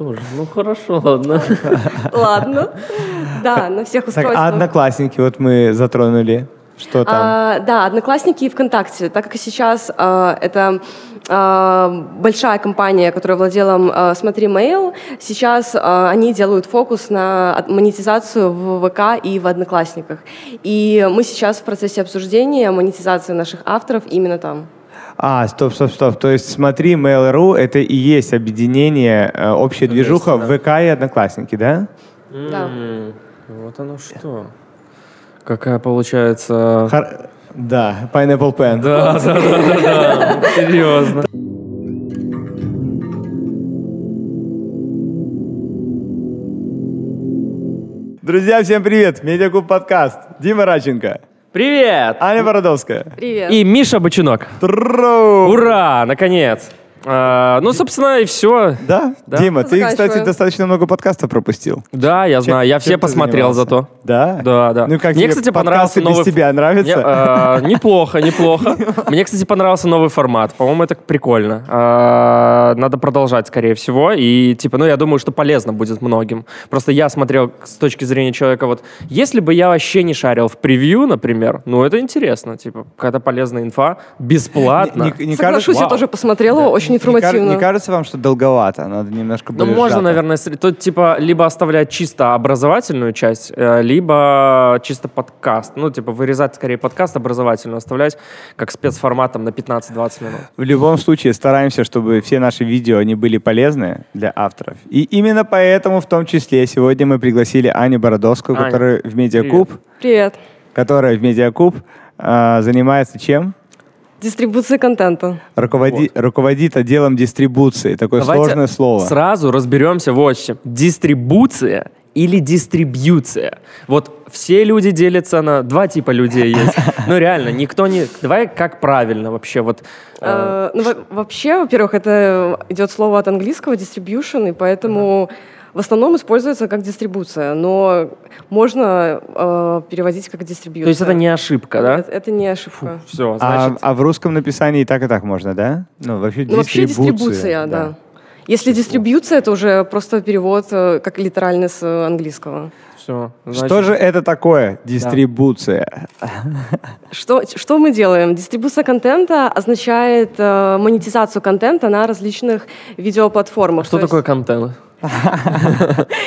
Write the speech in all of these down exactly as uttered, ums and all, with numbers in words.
Тоже. Ну хорошо, ладно. Ладно. Да, на всех устройствах. Так, а одноклассники вот мы затронули. Что там? А, да, Одноклассники и ВКонтакте. Так как сейчас а, это а, большая компания, которая владела а, Смотри.Mail, сейчас а, они делают фокус на монетизацию в ВК и в Одноклассниках. И мы сейчас в процессе обсуждения монетизации наших авторов именно там. А, стоп, стоп, стоп. То есть смотри, Mail.ru — это и есть объединение, общая это движуха есть, да. ВК и Одноклассники, да? Да. Mm-hmm. Вот оно что. Какая получается... Хар... Да, Pineapple Pen. Да, да, да, да, да. Серьезно. Друзья, всем привет. Медиакуб подкаст. Дима Радченко. Привет. Аня Бородовская. Привет. И Миша Бочунок. Тру. Ура, наконец. А, ну, собственно, и все. Да? да? Дима, ты, кстати, достаточно много подкастов пропустил. Да, я знаю. Чем, я все посмотрел занимался? Зато. Да? Да, да. Ну, как мне, тебе кстати, понравился новый... без тебя нравится? Мне, а, неплохо, неплохо. Мне, кстати, понравился новый формат. По-моему, это прикольно. А, надо продолжать, скорее всего. И, типа, ну, я думаю, что полезно будет многим. Просто я смотрел с точки зрения человека, вот, если бы я вообще не шарил в превью, например, ну, это интересно. Типа, какая-то полезная инфа, бесплатно. Не, не, не Соглашусь, кажется, я тоже посмотрела, да. очень Не, не кажется вам, что долговато? Надо немножко более. Ну, можно, сжато. Наверное, тут типа либо оставлять чисто образовательную часть, либо чисто подкаст. Ну, типа вырезать скорее подкаст образовательную, оставлять как спецформатом на пятнадцать-двадцать минут. В любом случае стараемся, чтобы все наши видео, они были полезны для авторов. И именно поэтому в том числе сегодня мы пригласили Аню Бородовскую, Аня. которая в Медиакуб. Привет. Которая в Медиакуб э, занимается чем? Дистрибуция контента. Руководи, вот. Руководит отделом дистрибуции. Такое Давайте сложное слово. Сразу разберемся вот с чем. Дистрибуция или дистрибьюция. Вот все люди делятся на... Два типа людей есть. Ну реально, никто не... Давай как правильно вообще вот... Вообще, во-первых, это идет слово от английского distribution, и поэтому... В основном используется как дистрибуция, но можно э, переводить как дистрибьюция. То есть это не ошибка, да? Это, это не ошибка. Фу, все, значит... а, а в русском написании и так, и так можно, да? Ну, вообще дистрибуция. Ну, вообще дистрибуция, да. да. Если дистрибьюция, это уже просто перевод как литерально с английского. Все, значит... Что же это такое дистрибуция? Да. Что, что мы делаем? Дистрибуция контента означает э, монетизацию контента на различных видеоплатформах. А что такое есть... контент?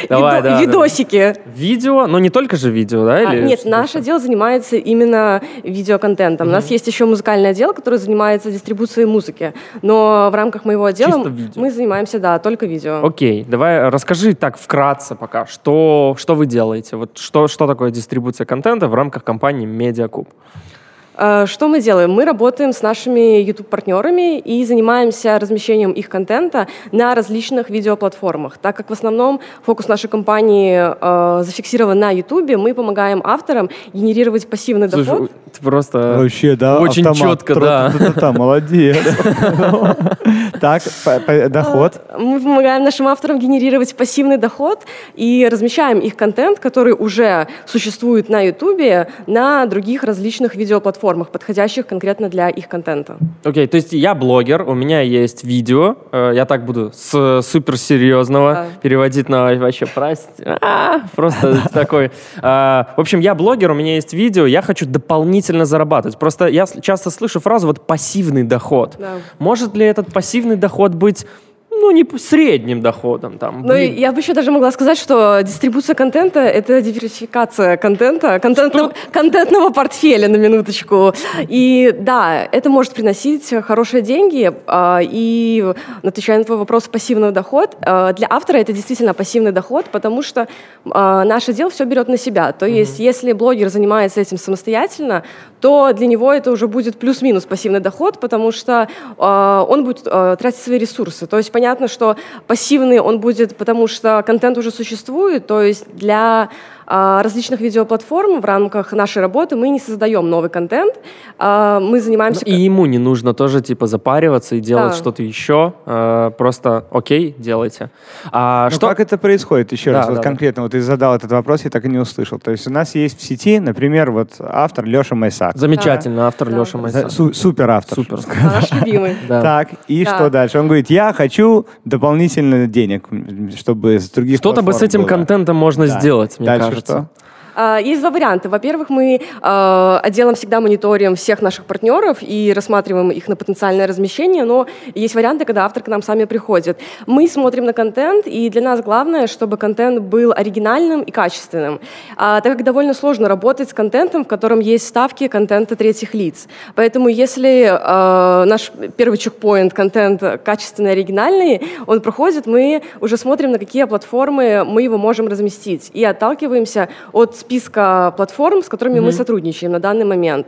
Давай, Видо- да, видосики. Да. Видео, но не только же видео, да? Или а, нет, наш отдел занимается именно видеоконтентом. Mm-hmm. У нас есть еще музыкальный отдел, который занимается дистрибуцией музыки. Но в рамках моего отдела мы занимаемся, да, только видео. Окей, давай расскажи так вкратце пока, что, что вы делаете? Вот что, что такое дистрибуция контента в рамках компании Медиакуб? Что мы делаем? Мы работаем с нашими YouTube-партнерами и занимаемся размещением их контента на различных видеоплатформах. Так как в основном фокус нашей компании э, зафиксирован на YouTube, мы помогаем авторам генерировать пассивный Слушай, доход. Просто Вообще, да, очень автомат. четко, да. Молодец. Так, доход. Мы помогаем нашим авторам генерировать пассивный доход и размещаем их контент, который уже существует на YouTube, на других различных видеоплатформах. Подходящих конкретно для их контента. Окей, okay, то есть я блогер, у меня есть видео, я так буду с суперсерьезного да. переводить на вообще прости, просто такой. В общем, я блогер, у меня есть видео, я хочу дополнительно зарабатывать. Просто я часто слышу фразу вот пассивный доход. Да. Может ли этот пассивный доход быть ну, не по средним доходам. Там, ну, я бы еще даже могла сказать, что дистрибуция контента — это диверсификация контента, контентного, контентного портфеля, на минуточку. И да, это может приносить хорошие деньги. И, отвечая на твой вопрос, пассивный доход, для автора это действительно пассивный доход, потому что наш отдел все берет на себя. То есть, mm-hmm. если блогер занимается этим самостоятельно, то для него это уже будет плюс-минус пассивный доход, потому что он будет тратить свои ресурсы. То есть, понятно, что пассивный он будет, потому что контент уже существует, то есть для различных видеоплатформ в рамках нашей работы мы не создаем новый контент, мы занимаемся... И ему не нужно тоже типа запариваться и делать да. что-то еще, просто окей, делайте. А что... Как это происходит? Еще да, раз, да, вот конкретно, да. вот ты задал этот вопрос, я так и не услышал. То есть у нас есть в сети, например, вот автор Леша Майсак. Замечательно, да. автор да. Леша Майсак. Су- супер автор. Супер. Наш любимый. Да. Так, и да. что дальше? Он говорит, я хочу дополнительно денег, чтобы с других Что-то бы с этим было. Контентом можно да. сделать, мне дальше кажется. Что? Есть два варианта. Во-первых, мы э, отделом всегда мониторим всех наших партнеров и рассматриваем их на потенциальное размещение, но есть варианты, когда автор к нам сами приходит. Мы смотрим на контент, и для нас главное, чтобы контент был оригинальным и качественным, а, так как довольно сложно работать с контентом, в котором есть вставки контента третьих лиц. Поэтому если э, наш первый чекпоинт контент качественный, оригинальный, он проходит, мы уже смотрим, на какие платформы мы его можем разместить, и отталкиваемся от списка платформ, с которыми mm-hmm. мы сотрудничаем на данный момент.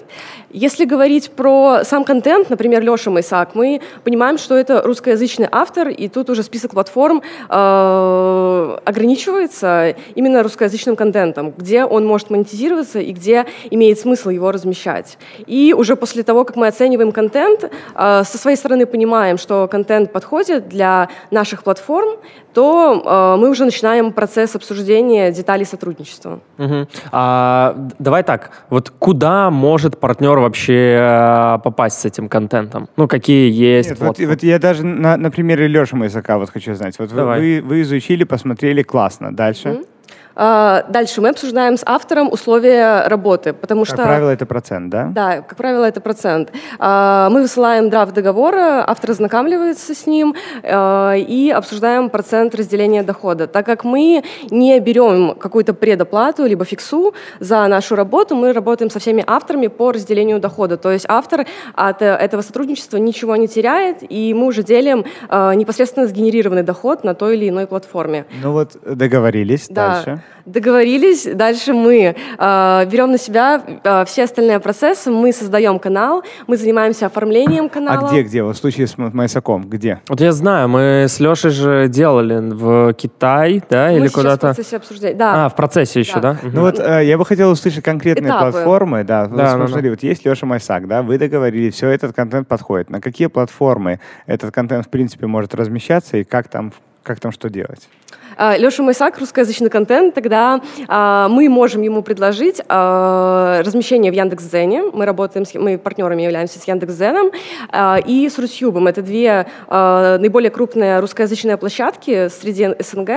Если говорить про сам контент, например, Леша Майсак, мы понимаем, что это русскоязычный автор, и тут уже список платформ э, ограничивается именно русскоязычным контентом, где он может монетизироваться и где имеет смысл его размещать. И уже после того, как мы оцениваем контент, э, со своей стороны понимаем, что контент подходит для наших платформ, то э, мы уже начинаем процесс обсуждения деталей сотрудничества. Mm-hmm. А, давай так, вот куда может партнер вообще а, попасть с этим контентом? Ну, какие есть? Нет, вот, вот я даже на, на примере Леши Майсака вот хочу знать. Вот вы, вы изучили, посмотрели, классно. Дальше? Mm-hmm. Дальше мы обсуждаем с автором условия работы, потому что... Как правило, это процент, да? Да, как правило, это процент. Мы высылаем драфт договора, автор ознакомливается с ним и обсуждаем процент разделения дохода. Так как мы не берем какую-то предоплату, либо фиксу за нашу работу, мы работаем со всеми авторами по разделению дохода. То есть автор от этого сотрудничества ничего не теряет, и мы уже делим непосредственно сгенерированный доход на той или иной платформе. Ну вот договорились, да. дальше... Договорились. Дальше мы э, берем на себя э, все остальные процессы, мы создаем канал, мы занимаемся оформлением канала. А где, где? Вот в случае с Майсаком, где? Вот я знаю, мы с Лешей же делали в Китай, да, мы или куда-то. Мы в процессе обсуждать, да. А, в процессе еще, да? да? Ну вот э, я бы хотел услышать конкретные Этапы. платформы, да. да смотри, ну, ну. Вот есть Леша Майсак, да, вы договорились, все, этот контент подходит. На какие платформы этот контент, в принципе, может размещаться и как там, как там что делать? Леша Майсак, русскоязычный контент, тогда а, мы можем ему предложить а, размещение в Яндекс.Дзене. Мы работаем, с, мы партнерами являемся с Яндекс.Дзеном а, и с Рутьюбом. Это две а, наиболее крупные русскоязычные площадки среди СНГ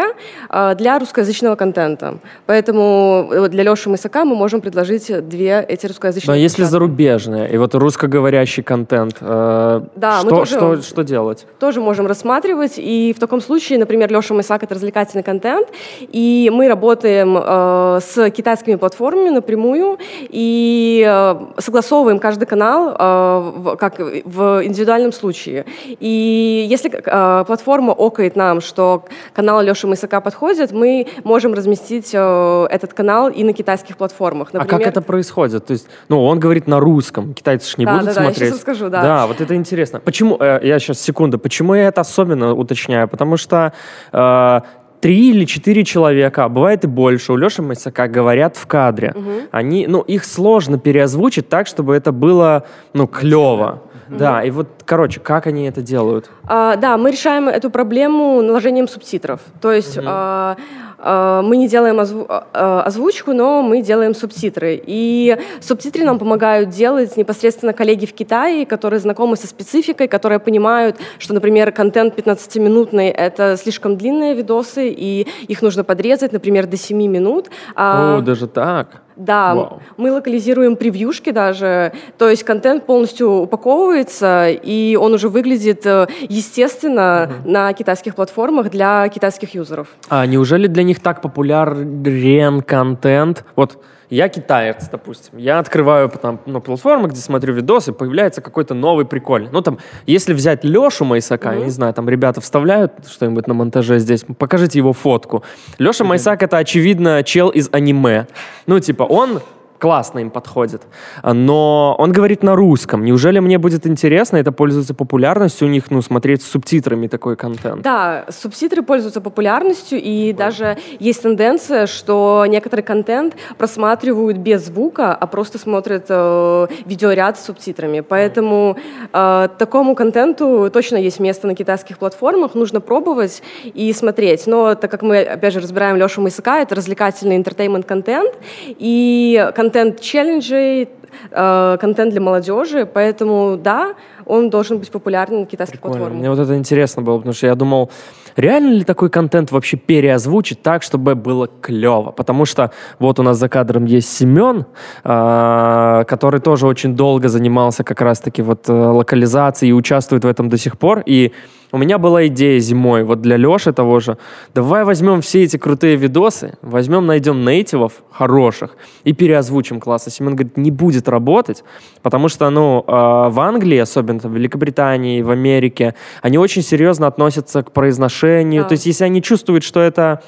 а, для русскоязычного контента. Поэтому для Леши Майсака мы можем предложить две эти русскоязычные. Но площадки. Если зарубежные и вот русскоговорящий контент, а, да, что, мы тоже, что, что делать? Тоже можем рассматривать. И в таком случае, например, Леша Майсак — это развлекательный контент, и мы работаем э, с китайскими платформами напрямую и э, согласовываем каждый канал э, в, как в индивидуальном случае. И если э, платформа окает нам, что канал Леши Майсака подходит, мы можем разместить э, этот канал и на китайских платформах. Например, а как это происходит? То есть, ну, он говорит на русском, китайцы же не да, будут да, смотреть. Да, я сейчас расскажу, да. Да, вот это интересно. Почему, э, я сейчас, секунду, почему я это особенно уточняю? Потому что э, Три или четыре человека, бывает и больше, у Леши Майсака говорят в кадре. Uh-huh. Они, ну, их сложно переозвучить так, чтобы это было, ну, клево. Mm-hmm. Да, и вот, короче, как они это делают? А, да, мы решаем эту проблему наложением субтитров. То есть mm-hmm. а, а, мы не делаем озву- а, озвучку, но мы делаем субтитры. И субтитры нам помогают делать непосредственно коллеги в Китае, которые знакомы со спецификой, которые понимают, что, например, контент пятнадцатиминутный — это слишком длинные видосы, и их нужно подрезать, например, до семи минут. А... О, даже так? Да, wow. мы локализируем превьюшки даже, то есть контент полностью упаковывается, и он уже выглядит естественно mm-hmm. на китайских платформах для китайских юзеров. А неужели для них так популярен контент? Вот я китаец, допустим, я открываю там, ну, платформу, где смотрю видосы, появляется какой-то новый прикольный. Ну, там, если взять Лешу Майсака, mm-hmm. я не знаю, там ребята вставляют что-нибудь на монтаже здесь, покажите его фотку. Леша mm-hmm. Майсак — это, очевидно, чел из аниме. Ну, типа, он... классно им подходит. Но он говорит на русском. Неужели мне будет интересно? Это пользуется популярностью у них, ну, смотреть с субтитрами такой контент. Да, субтитры пользуются популярностью, и вот. Даже есть тенденция, что некоторый контент просматривают без звука, а просто смотрят э, видеоряд с субтитрами. Поэтому э, такому контенту точно есть место на китайских платформах. Нужно пробовать и смотреть. Но так как мы, опять же, разбираем Лешу Майсака, это развлекательный интертеймент-контент, и контент-челленджи, контент для молодежи, поэтому, да, он должен быть популярен на китайских Прикольно. Платформах. Мне вот это интересно было, потому что я думал, реально ли такой контент вообще переозвучить так, чтобы было клево? Потому что вот у нас за кадром есть Семен, который тоже очень долго занимался как раз-таки вот локализацией и участвует в этом до сих пор, и у меня была идея зимой, вот для Леши того же, давай возьмем все эти крутые видосы, возьмем, найдем нейтивов хороших и переозвучим классно. Семен говорит, не будет работать, потому что, ну, в Англии, особенно в Великобритании, в Америке, они очень серьезно относятся к произношению, да. То есть если они чувствуют, что это...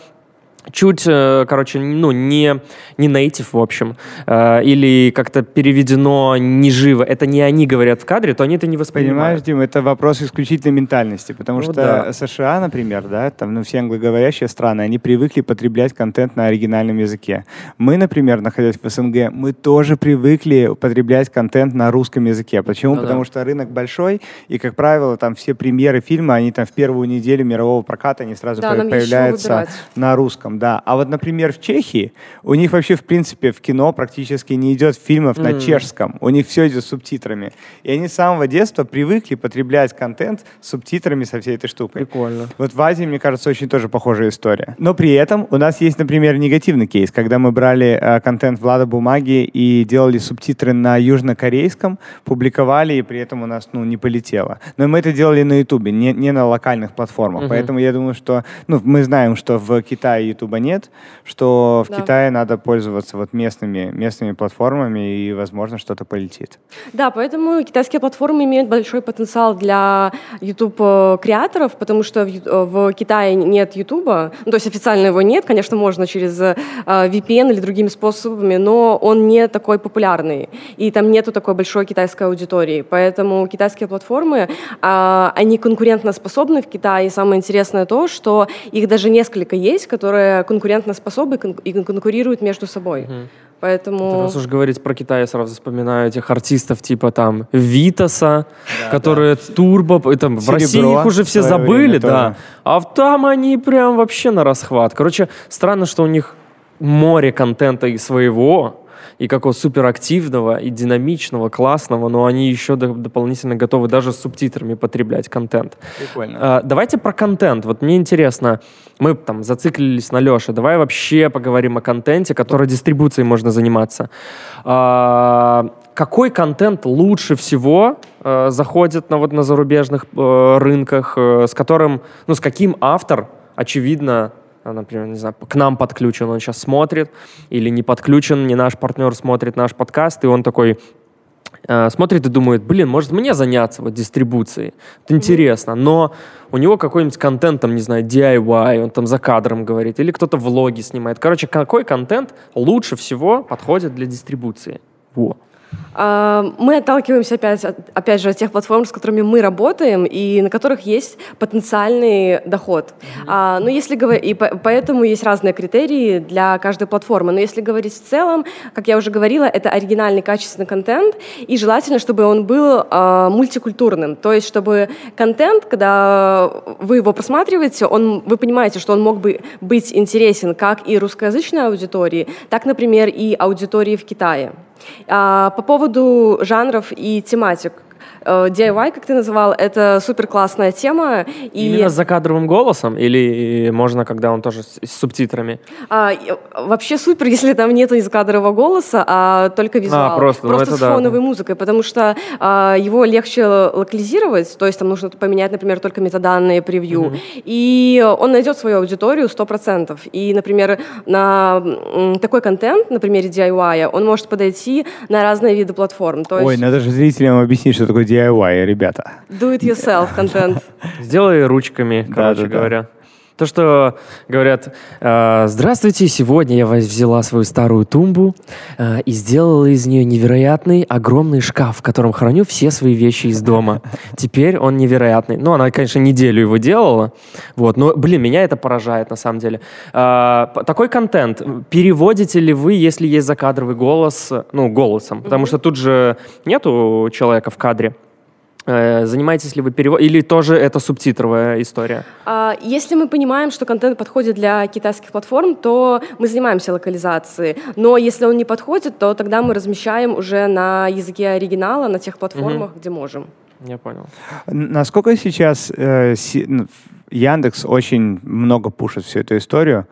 Чуть, короче, ну, не, не native, в общем, э, или как-то переведено не живо. Это не они говорят в кадре, то они это не воспринимают. Понимаешь, Дим, это вопрос исключительно ментальности, потому ну, что да. США, например, да, там, ну, все англоговорящие страны, они привыкли потреблять контент на оригинальном языке. Мы, например, находясь в СНГ, мы тоже привыкли потреблять контент на русском языке. Почему? Ну, потому да. что рынок большой, и, как правило, там все премьеры фильма, они там в первую неделю мирового проката, они сразу да, появляются на русском. Да. А вот, например, в Чехии у них вообще, в принципе, в кино практически не идет фильмов mm. на чешском. У них все идет с субтитрами. И они с самого детства привыкли потреблять контент с субтитрами со всей этой штукой. Прикольно. Вот в Азии, мне кажется, очень тоже похожая история. Но при этом у нас есть, например, негативный кейс, когда мы брали э, контент Влада Бумаги и делали субтитры на южнокорейском, публиковали, и при этом у нас, ну, не полетело. Но мы это делали на Ютубе, не, не на локальных платформах. Mm-hmm. Поэтому я думаю, что... Ну, мы знаем, что в Китае Ютуба нет, что в да. Китае надо пользоваться вот местными, местными платформами, и, возможно, что-то полетит. Да, поэтому китайские платформы имеют большой потенциал для YouTube-креаторов, потому что в, в Китае нет YouTube, ну, то есть официально его нет, конечно, можно через ви пи эн или другими способами, но он не такой популярный, и там нету такой большой китайской аудитории, поэтому китайские платформы, они конкурентоспособны в Китае, и самое интересное то, что их даже несколько есть, которые конкурентоспособны и конкурируют между собой. Mm-hmm. Поэтому... Раз уж говорить про Китай, я сразу вспоминаю этих артистов типа там Витаса, да, которые да. турбо... Там, в России их уже все забыли, да. А там они прям вообще на расхват. Короче, странно, что у них море контента и своего, и какого суперактивного, и динамичного, классного, но они еще д- дополнительно готовы даже с субтитрами потреблять контент. Прикольно. А, давайте про контент. Вот мне интересно, мы там зациклились на Леше, давай вообще поговорим о контенте, который дистрибуцией можно заниматься. А, какой контент лучше всего а, заходит на, вот, на зарубежных а, рынках, а, с которым, ну, с каким автор, очевидно, например, не знаю, к нам подключен, он сейчас смотрит, или не подключен, не наш партнер смотрит наш подкаст, и он такой э, смотрит и думает, блин, может мне заняться вот дистрибуцией, это интересно, но у него какой-нибудь контент, там, не знаю, ди ай вай, он там за кадром говорит, или кто-то влоги снимает. Короче, какой контент лучше всего подходит для дистрибуции? Во. Мы отталкиваемся опять, опять же от тех платформ, с которыми мы работаем и на которых есть потенциальный доход. Mm-hmm. А, ну, если, и поэтому есть разные критерии для каждой платформы. Но если говорить в целом, как я уже говорила, это оригинальный, качественный контент, и желательно, чтобы он был а, мультикультурным. То есть, чтобы контент, когда вы его просматриваете, он, вы понимаете, что он мог бы быть интересен как и русскоязычной аудитории, так, например, и аудитории в Китае. А, по поводу жанров и тематик. ди ай вай, как ты называл, это суперклассная тема. И... Именно с закадровым голосом? Или можно, когда он тоже с, с субтитрами? А, вообще супер, если там нету закадрового голоса, а только визуал. А, просто просто ну, с фоновой да. музыкой, потому что а, его легче локализировать, то есть там нужно поменять, например, только метаданные превью. Угу. И он найдет свою аудиторию сто процентов. И, например, на такой контент, на примере ди ай вай, он может подойти на разные виды платформ. То есть... Ой, надо же зрителям объяснить, что такой ди ай вай, ребята. Do it yourself контент. Сделай ручками, короче да, да, говоря. Да. То, что говорят, здравствуйте, сегодня я взяла свою старую тумбу и сделала из нее невероятный огромный шкаф, в котором храню все свои вещи из дома. Теперь он невероятный. Ну, она, конечно, неделю его делала. Вот. Но, блин, меня это поражает на самом деле. Такой контент. Переводите ли вы, если есть закадровый голос, ну, голосом? Потому что тут же нету человека в кадре. Занимаетесь ли вы переводом? Или тоже это субтитровая история? Если мы понимаем, что контент подходит для китайских платформ, то мы занимаемся локализацией. Но если он не подходит, то тогда мы размещаем уже на языке оригинала, на тех платформах, угу. где можем. Я понял. Насколько сейчас э, си... Яндекс очень много пушит всю эту историю?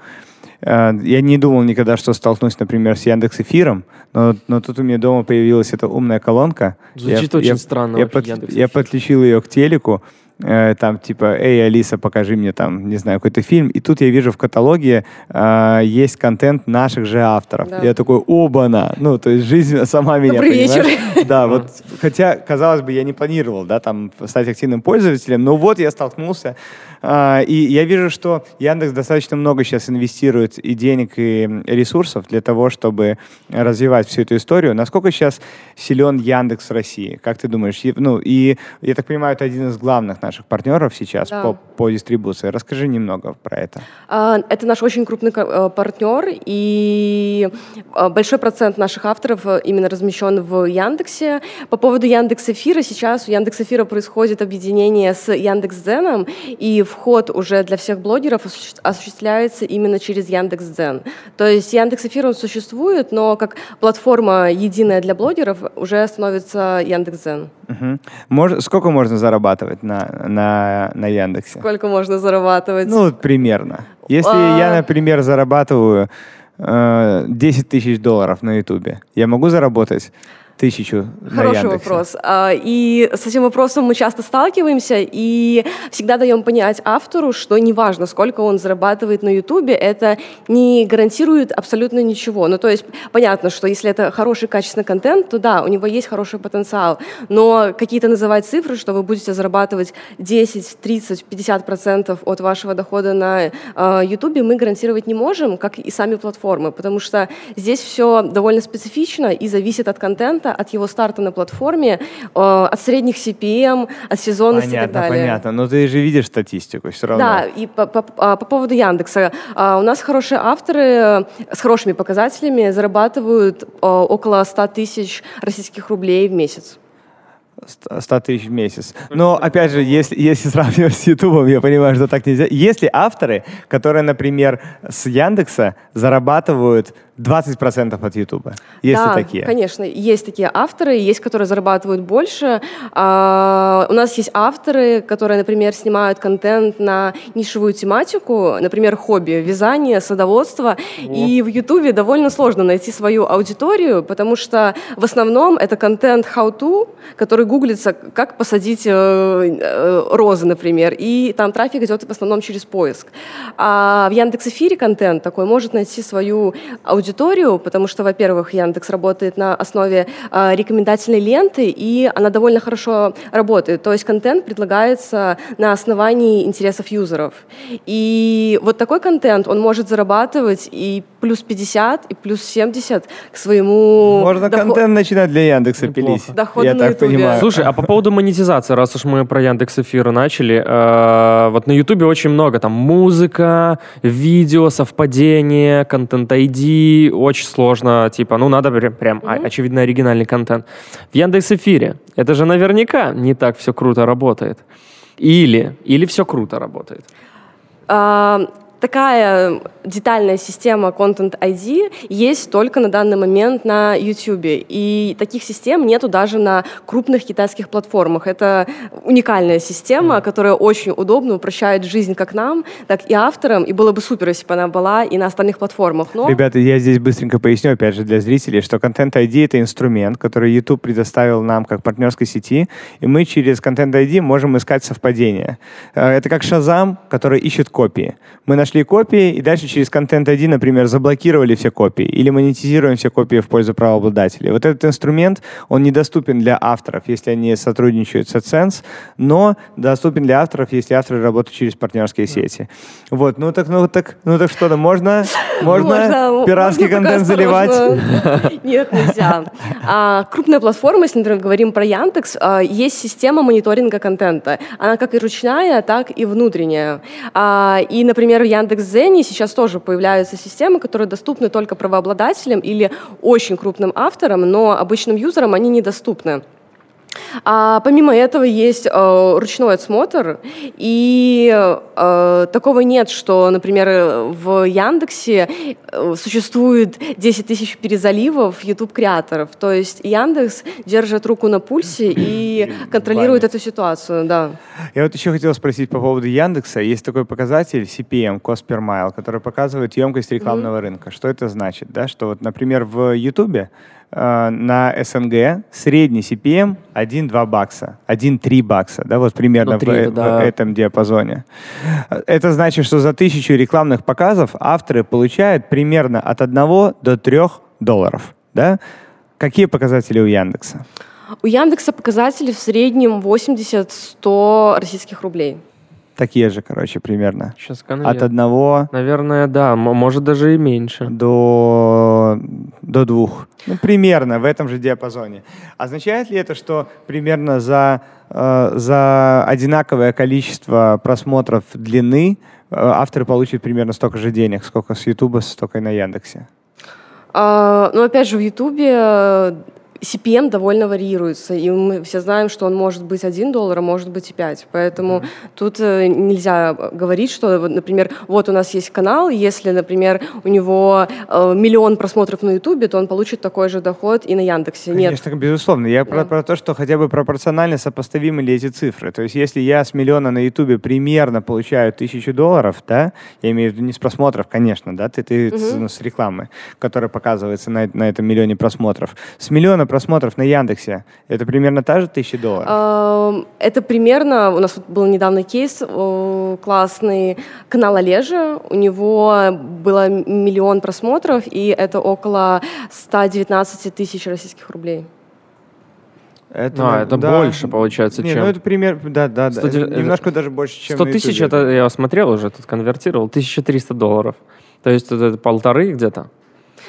Я не думал никогда, что столкнусь, например, с Яндекс.Эфиром, но, но тут у меня дома появилась эта умная колонка. Звучит я, очень я, странно. Я, под, я подключил ее к телеку, э, там типа, эй, Алиса, покажи мне там, не знаю, какой-то фильм. И тут я вижу в каталоге э, есть контент наших же авторов. Да. Я такой, оба-на! Ну, то есть жизнь сама меня, Добрый понимаешь? Вечер. Да, вот, хотя, казалось бы, я не планировал, да, там, стать активным пользователем, но вот я столкнулся. Uh, и я вижу, что Яндекс достаточно много сейчас инвестирует и денег, и ресурсов для того, чтобы развивать всю эту историю. Насколько сейчас силен Яндекс в России? Как ты думаешь? Ну, и, я так понимаю, это один из главных наших партнеров сейчас да. по, по дистрибуции. Расскажи немного про это. Uh, это наш очень крупный партнер, и большой процент наших авторов именно размещен в Яндексе. По поводу Яндекс.Эфира, сейчас у Яндекс.Эфира происходит объединение с Яндекс.Дзеном, и вход уже для всех блогеров осуществляется именно через Яндекс.Дзен. То есть Яндекс.Эфир, он существует, но как платформа единая для блогеров уже становится Яндекс.Дзен. Угу. Мож, сколько можно зарабатывать на, на, на Яндексе? Сколько можно зарабатывать? Ну, примерно. Если а... я, например, зарабатываю э, десять тысяч долларов на Ютубе, я могу заработать? Тысячу Хороший на вопрос. И с этим вопросом мы часто сталкиваемся и всегда даем понять автору, что неважно, сколько он зарабатывает на Ютубе, это не гарантирует абсолютно ничего. Ну, то есть понятно, что если это хороший, качественный контент, то да, у него есть хороший потенциал, но какие-то называть цифры, что вы будете зарабатывать десять, тридцать, пятьдесят процентов от вашего дохода на Ютубе, мы гарантировать не можем, как и сами платформы, потому что здесь все довольно специфично и зависит от контента, от его старта на платформе, э, от средних си пи эм, от сезонности понятно, и так далее. Понятно, но ты же видишь статистику все равно. Да, и по, по, по поводу Яндекса. Э, у нас хорошие авторы с хорошими показателями зарабатывают э, около сто тысяч российских рублей в месяц. сто тысяч в месяц. Но, опять же, если, если сравнивать с Ютубом, я понимаю, что так нельзя. Есть ли авторы, которые, например, с Яндекса зарабатывают двадцать процентов от Ютуба? Есть да, ли такие? Конечно, есть такие авторы, есть, которые зарабатывают больше. А, у нас есть авторы, которые, например, снимают контент на нишевую тематику, например, хобби, вязание, садоводство. О. И в Ютубе довольно сложно найти свою аудиторию, потому что в основном это контент how-to, который гуглится, как посадить э, э, розы, например. И там трафик идет в основном через поиск. А в Яндекс.Эфире контент такой может найти свою аудиторию, аудиторию, потому что, во-первых, Яндекс работает на основе э, рекомендательной ленты, и она довольно хорошо работает. То есть контент предлагается на основании интересов юзеров. И вот такой контент, он может зарабатывать и плюс пятьдесят, и плюс семьдесят к своему... Можно доход... контент начинать для Яндекса пилить. Я так Ютубе. Понимаю. Слушай, а по поводу монетизации, раз уж мы про Яндекс.Эфир начали, э, вот на Ютубе очень много там музыка, видео, совпадение, контент-айди, и очень сложно, типа, ну, надо прям, прям mm-hmm. очевидно, оригинальный контент. В Яндекс.Эфире это же наверняка не так все круто работает. Или, или все круто работает. Uh... Такая детальная система Content ай ди есть только на данный момент на YouTube. И таких систем нету даже на крупных китайских платформах. Это уникальная система, которая очень удобно упрощает жизнь как нам, так и авторам. И было бы супер, если бы она была и на остальных платформах. Но... Ребята, я здесь быстренько поясню, опять же, для зрителей, что Content ай ди — это инструмент, который YouTube предоставил нам как партнерской сети. И мы через Content ай ди можем искать совпадения. Это как Shazam, который ищет копии. Мы нашли нашли копии, и дальше через Content ай ди, например, заблокировали все копии или монетизируем все копии в пользу правообладателей. Вот этот инструмент, он недоступен для авторов, если они сотрудничают с AdSense, но доступен для авторов, если авторы работают через партнерские да. сети. Вот, ну так, ну так, ну так что-то можно, можно пиратский контент заливать? Нет, нельзя. Крупная платформа, если, например, говорим про Яндекс, есть система мониторинга контента. Она как и ручная, так и внутренняя. И, например, в Яндекс.Дзене сейчас тоже появляются системы, которые доступны только правообладателям или очень крупным авторам, но обычным юзерам они недоступны. А помимо этого есть э, ручной отсмотр, и э, такого нет, что, например, в Яндексе э, существует десять тысяч перезаливов YouTube-креаторов, то есть Яндекс держит руку на пульсе и контролирует эту ситуацию. Да. Я вот еще хотел спросить по поводу Яндекса. Есть такой показатель си пи эм, cost per mile, который показывает емкость рекламного mm-hmm. рынка. Что это значит? Да? Что, вот, например, в YouTube на СНГ средний си пи эм один-два бакса, один-три бакса, да, вот примерно ну, три, в, да. в этом диапазоне. Это значит, что за тысячу рекламных показов авторы получают примерно от одного до трёх долларов, да? Какие показатели у Яндекса? У Яндекса показатели в среднем восемьдесят-сто российских рублей. Такие же, короче, примерно. Сейчас сканирую. От одного... Наверное, да. Может, даже и меньше. До, до двух. Ну, примерно в этом же диапазоне. Означает ли это, что примерно за, э, за одинаковое количество просмотров длины э, авторы получат примерно столько же денег, сколько с Ютуба, столько и на Яндексе? А, ну, опять же, в Ютубе... си пи эм довольно варьируется, и мы все знаем, что он может быть один доллар, а может быть и пять. Поэтому mm-hmm. тут нельзя говорить, что, например, вот у нас есть канал, если, например, у него э, миллион просмотров на Ютубе, то он получит такой же доход и на Яндексе. Конечно, нет. Безусловно. Я yeah. про, про то, что хотя бы пропорционально сопоставимы ли эти цифры. То есть если я с миллиона на Ютубе примерно получаю тысячу долларов, да, я имею в виду не с просмотров, конечно, да, ты, ты mm-hmm. ну, с рекламы, которая показывается на, на этом миллионе просмотров. С миллиона просмотров на Яндексе, это примерно та же тысяча долларов? Это примерно, у нас был недавно кейс классный, канал Олежа, у него было миллион просмотров, и это около сто девятнадцать тысяч российских рублей. Это, а, это да. больше, получается, не, чем... Ну, это пример... Да, да, да. сто... Немножко даже больше, чем сто тысяч, это я смотрел уже, тут конвертировал, тысяча триста долларов. То есть это полторы где-то.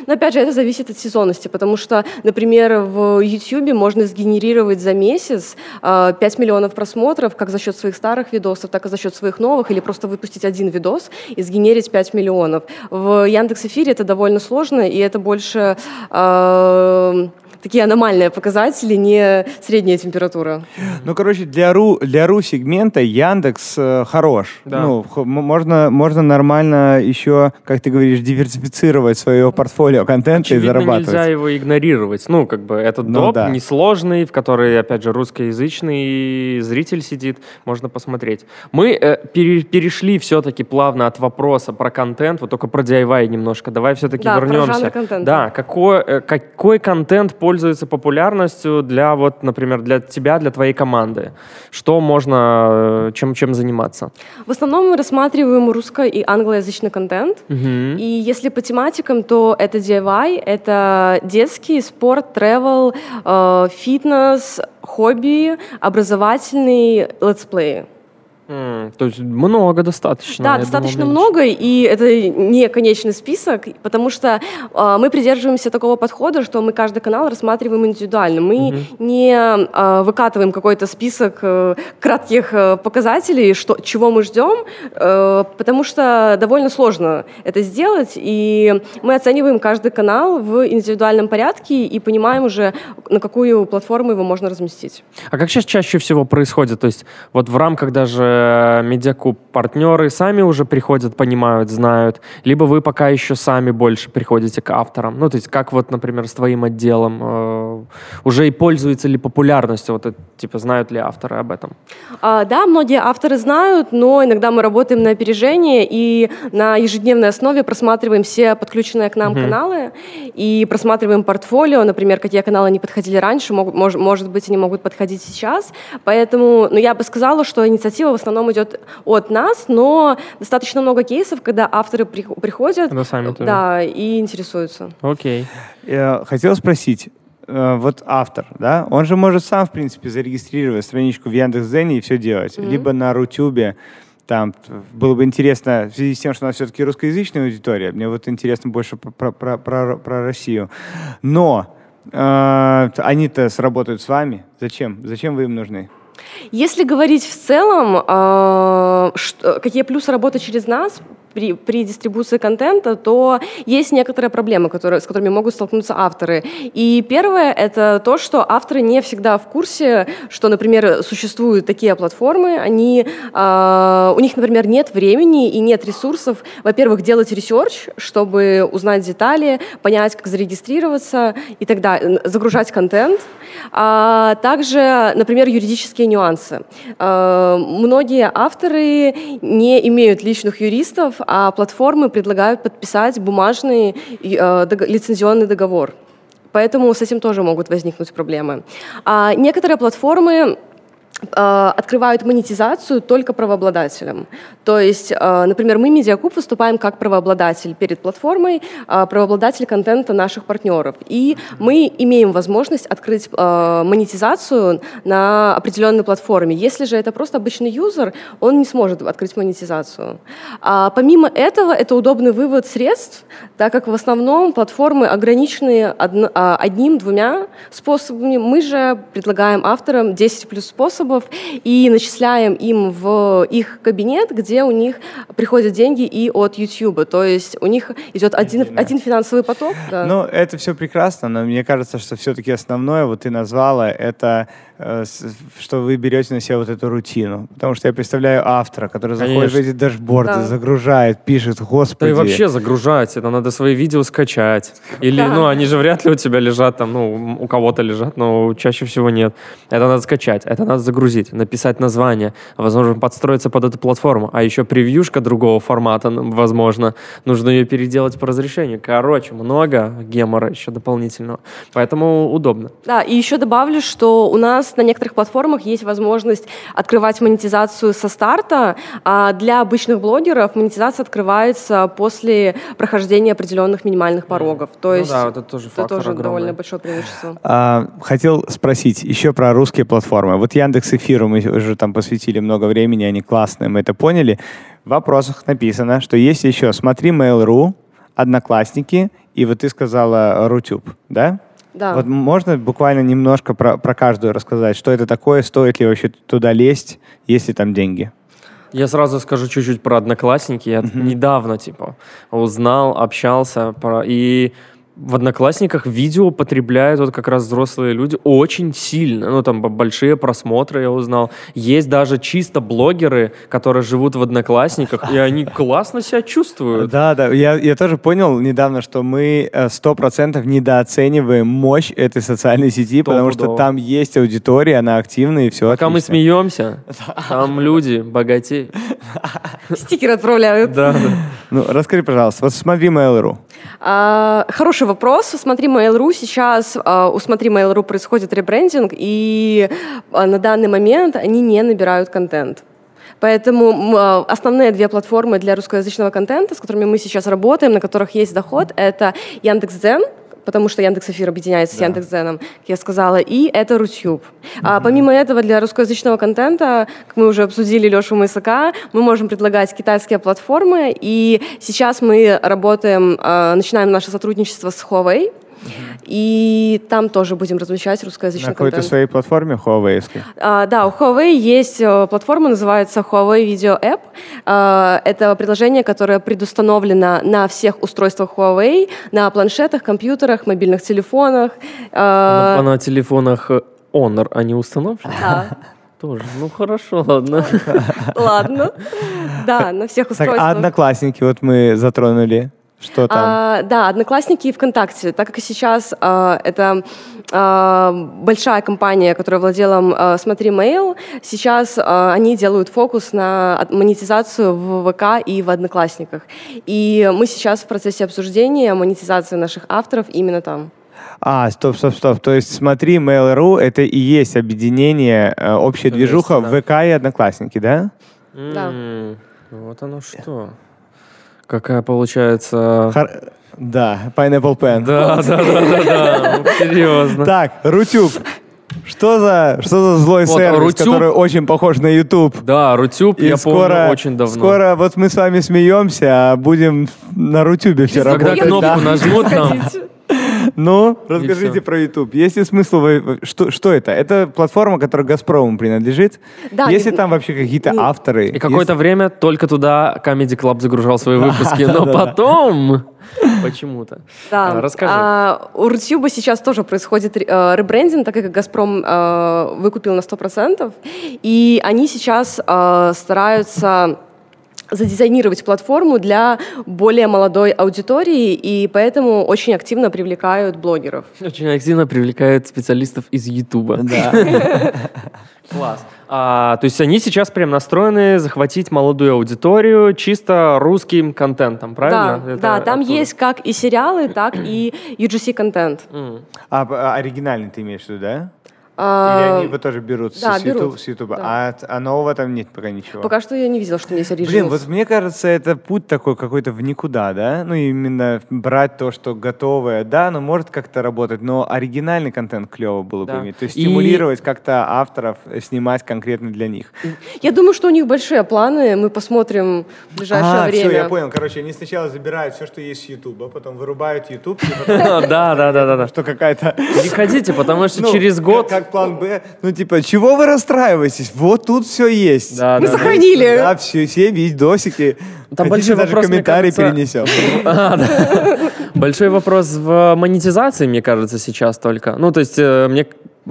Но, опять же, это зависит от сезонности, потому что, например, в YouTube можно сгенерировать за месяц пять миллионов просмотров как за счет своих старых видосов, так и за счет своих новых, или просто выпустить один видос и сгенерить пять миллионов. В Яндекс.Эфире это довольно сложно, и это больше... Э- Такие аномальные показатели, не средняя температура. Ну, короче, для ру, для ру-сегмента Яндекс э, хорош. Да. Ну, х, можно, можно нормально еще, как ты говоришь, диверсифицировать свое портфолио контента. Очевидно, и зарабатывать. Нельзя его игнорировать. Ну, как бы, этот доп, ну, да. несложный, в который, опять же, русскоязычный зритель сидит, можно посмотреть. Мы э, пере, перешли все-таки плавно от вопроса про контент, вот только про ди ай вай немножко. Давай все-таки да, вернемся. Про жанр контента. Да, какой, э, какой контент по пользуется популярностью для, вот, например, для тебя, для твоей команды? Что можно, чем, чем заниматься? В основном мы рассматриваем русско- и англоязычный контент. Uh-huh. И если по тематикам, то это ди ай вай, это детский, спорт, тревел, э, фитнес, хобби, образовательный, летсплей. Mm, то есть много достаточно. Да, достаточно думаю, много, и это не конечный список, потому что э, мы придерживаемся такого подхода, что мы каждый канал рассматриваем индивидуально. Мы mm-hmm. не э, выкатываем какой-то список э, кратких э, показателей, что, чего мы ждем, э, потому что довольно сложно это сделать, и мы оцениваем каждый канал в индивидуальном порядке и понимаем уже, на какую платформу его можно разместить. А как сейчас чаще всего происходит? То есть вот в рамках даже Медиакуб партнеры сами уже приходят, понимают, знают, либо вы пока еще сами больше приходите к авторам? Ну, то есть как вот, например, с твоим отделом э, уже и пользуется ли популярностью? Вот, типа, знают ли авторы об этом? А, да, многие авторы знают, но иногда мы работаем на опережение и на ежедневной основе просматриваем все подключенные к нам mm-hmm. каналы и просматриваем портфолио, например, какие каналы не подходили раньше, могут, мож, может быть, они могут подходить сейчас. Поэтому, ну, я бы сказала, что инициатива в основном идет от нас, но достаточно много кейсов, когда авторы при, приходят да, и интересуются. Окей. Okay. Хотел спросить, вот автор, да, он же может сам, в принципе, зарегистрировать страничку в Яндекс.Дзене и все делать, mm-hmm. либо на Рутюбе. Там было бы интересно, в связи с тем, что у нас все-таки русскоязычная аудитория, мне вот интересно больше про, про, про, про Россию. Но э, они-то сработают с вами. Зачем? Зачем вы им нужны? Если говорить в целом, э, что, какие плюсы работы через нас при, при дистрибуции контента, то есть некоторые проблемы, которые, с которыми могут столкнуться авторы. И первое — это то, что авторы не всегда в курсе, что, например, существуют такие платформы, они, э, у них, например, нет времени и нет ресурсов, во-первых, делать ресерч, чтобы узнать детали, понять, как зарегистрироваться и так далее, загружать контент. А также, например, юридические нюансы. Э, многие авторы не имеют личных юристов, а платформы предлагают подписать бумажный э, дог- лицензионный договор. Поэтому с этим тоже могут возникнуть проблемы. А некоторые платформы открывают монетизацию только правообладателям. То есть, например, мы, Медиакуб, выступаем как правообладатель перед платформой, правообладатель контента наших партнеров. И мы имеем возможность открыть монетизацию на определенной платформе. Если же это просто обычный юзер, он не сможет открыть монетизацию. А помимо этого, это удобный вывод средств, так как в основном платформы ограничены одним-двумя способами. Мы же предлагаем авторам десять плюс способов, и начисляем им в их кабинет, где у них приходят деньги и от YouTube. То есть у них идет один, один финансовый поток. Да. Ну, это все прекрасно, но мне кажется, что все-таки основное, вот ты назвала, это что вы берете на себя вот эту рутину. Потому что я представляю автора, который заходит в эти дашборды, да. загружает, пишет, господи. Да и вообще загружать, это надо свои видео скачать. Или, да. ну, они же вряд ли у тебя лежат, там, ну, у кого-то лежат, но чаще всего нет. Это надо скачать, это надо загрузить, написать название, возможно, подстроиться под эту платформу. А еще превьюшка другого формата, возможно, нужно ее переделать по разрешению. Короче, много гемора еще дополнительного. Поэтому удобно. Да, и еще добавлю, что у нас на некоторых платформах есть возможность открывать монетизацию со старта. А для обычных блогеров монетизация открывается после прохождения определенных минимальных порогов. То ну есть да, это тоже, это тоже довольно большое преимущество. А, хотел спросить еще про русские платформы. Вот Яндекс.Эфиру мы уже там посвятили много времени, они классные, мы это поняли. В вопросах написано, что есть еще «Смотри Mail.ru», «Одноклассники», и вот ты сказала «Рутюб», да? Да. Вот можно буквально немножко про, про каждую рассказать, что это такое, стоит ли вообще туда лезть, есть ли там деньги? Я сразу скажу чуть-чуть про «Одноклассники». Я mm-hmm. недавно типа узнал, общался, про... и... В «Одноклассниках» видео потребляют вот как раз взрослые люди очень сильно. Ну, там большие просмотры, я узнал. Есть даже чисто блогеры, которые живут в «Одноклассниках», и они классно себя чувствуют. Да, да. Я, я тоже понял недавно, что мы сто процентов недооцениваем мощь этой социальной сети, потому что там есть аудитория, она активная, и все отлично. Пока мы смеемся, там люди богатеют. Стикеры отправляют. Да, да. Ну, расскажи, пожалуйста, вот «Смотри Mail.ru». А, хороший вопрос. «Смотри Mail.ru» сейчас, а, у «Смотри Mail.ru» происходит ребрендинг, и а, на данный момент они не набирают контент. Поэтому основные две платформы для русскоязычного контента, с которыми мы сейчас работаем, на которых есть доход, это Яндекс.Дзен, потому что Яндекс.Эфир объединяется да. с Яндекс.Дзеном, как я сказала, и это Рутюб. Mm-hmm. А помимо этого, для русскоязычного контента, как мы уже обсудили Лешу Мысака, мы можем предлагать китайские платформы, и сейчас мы работаем, начинаем наше сотрудничество с Huawei, и там тоже будем размещать русскоязычный контент. На какой-то своей платформе Huawei? А, да, у Huawei есть платформа, называется Huawei Video App. А, это приложение, которое предустановлено на всех устройствах Huawei, на планшетах, компьютерах, мобильных телефонах. А... На, на телефонах Honor они установлены? Да. Тоже. Ну, хорошо, ладно. Ладно. Да, на всех устройствах. А «Одноклассники» вот мы затронули. Что там? А, да, Одноклассники и ВКонтакте, так как сейчас а, это а, большая компания, которая владела а, Смотри.Mail, сейчас а, они делают фокус на монетизацию в ВК и в Одноклассниках. И мы сейчас в процессе обсуждения монетизации наших авторов именно там. А, стоп, стоп, стоп. То есть смотри, Mail.ru — это и есть объединение, общая движуха в ВК и Одноклассники, да? Да. Вот оно что. Какая получается... Хар... Да, Pineapple Pen. Да, да, да, да, да, да. Серьезно. Так, Рутюб. Что за, что за злой вот, сервис, Рутюб, который очень похож на YouTube? Да, Рутюб, я скоро, помню, очень давно. Скоро вот мы с вами смеемся, а будем на Рутюбе все работать. Когда кнопку нажмут нам... Ну, расскажите про YouTube. Есть ли смысл? Что, что это? Это платформа, которая «Газпрому» принадлежит? Да, есть ли там вообще какие-то не... авторы? И какое-то есть... время только туда Comedy Club загружал свои выпуски. Но потом... Почему-то. Да. А, расскажи. А, у Рутюба сейчас тоже происходит э, ребрендинг, так как «Газпром» э, выкупил на сто процентов. И они сейчас э, стараются... задизайнировать платформу для более молодой аудитории, и поэтому очень активно привлекают блогеров. Очень активно привлекают специалистов из Ютуба. Класс. То есть они сейчас прям настроены захватить молодую аудиторию чисто русским контентом, правильно? Да, там есть как и сериалы, так и ю джи си-контент. А оригинальный ты имеешь в виду, да? Или они его тоже берут, да, с берут. Ютуба? Да. А, а нового там нет пока ничего? Пока что я не видела, что у меня есть оригинал. Блин, вот мне кажется, это путь такой какой-то в никуда, да? Ну, именно брать то, что готовое, да, но может как-то работать, но оригинальный контент клево было да. бы иметь. То есть и... стимулировать как-то авторов, снимать конкретно для них. Я думаю, что у них большие планы, мы посмотрим в ближайшее а, время. А, все, я понял. Короче, они сначала забирают все, что есть с Ютуба, потом вырубают Ютуб. Да, да, да, да. Что какая-то... Приходите, потому что через год... План Б. Ну, типа, чего вы расстраиваетесь? Вот тут все есть. Да, мы да, сохранили. Да, все, все видосики. Там большой даже вопрос, комментарий кажется... перенесем. А, да. Большой вопрос в монетизации, мне кажется, сейчас только. Ну, то есть, мне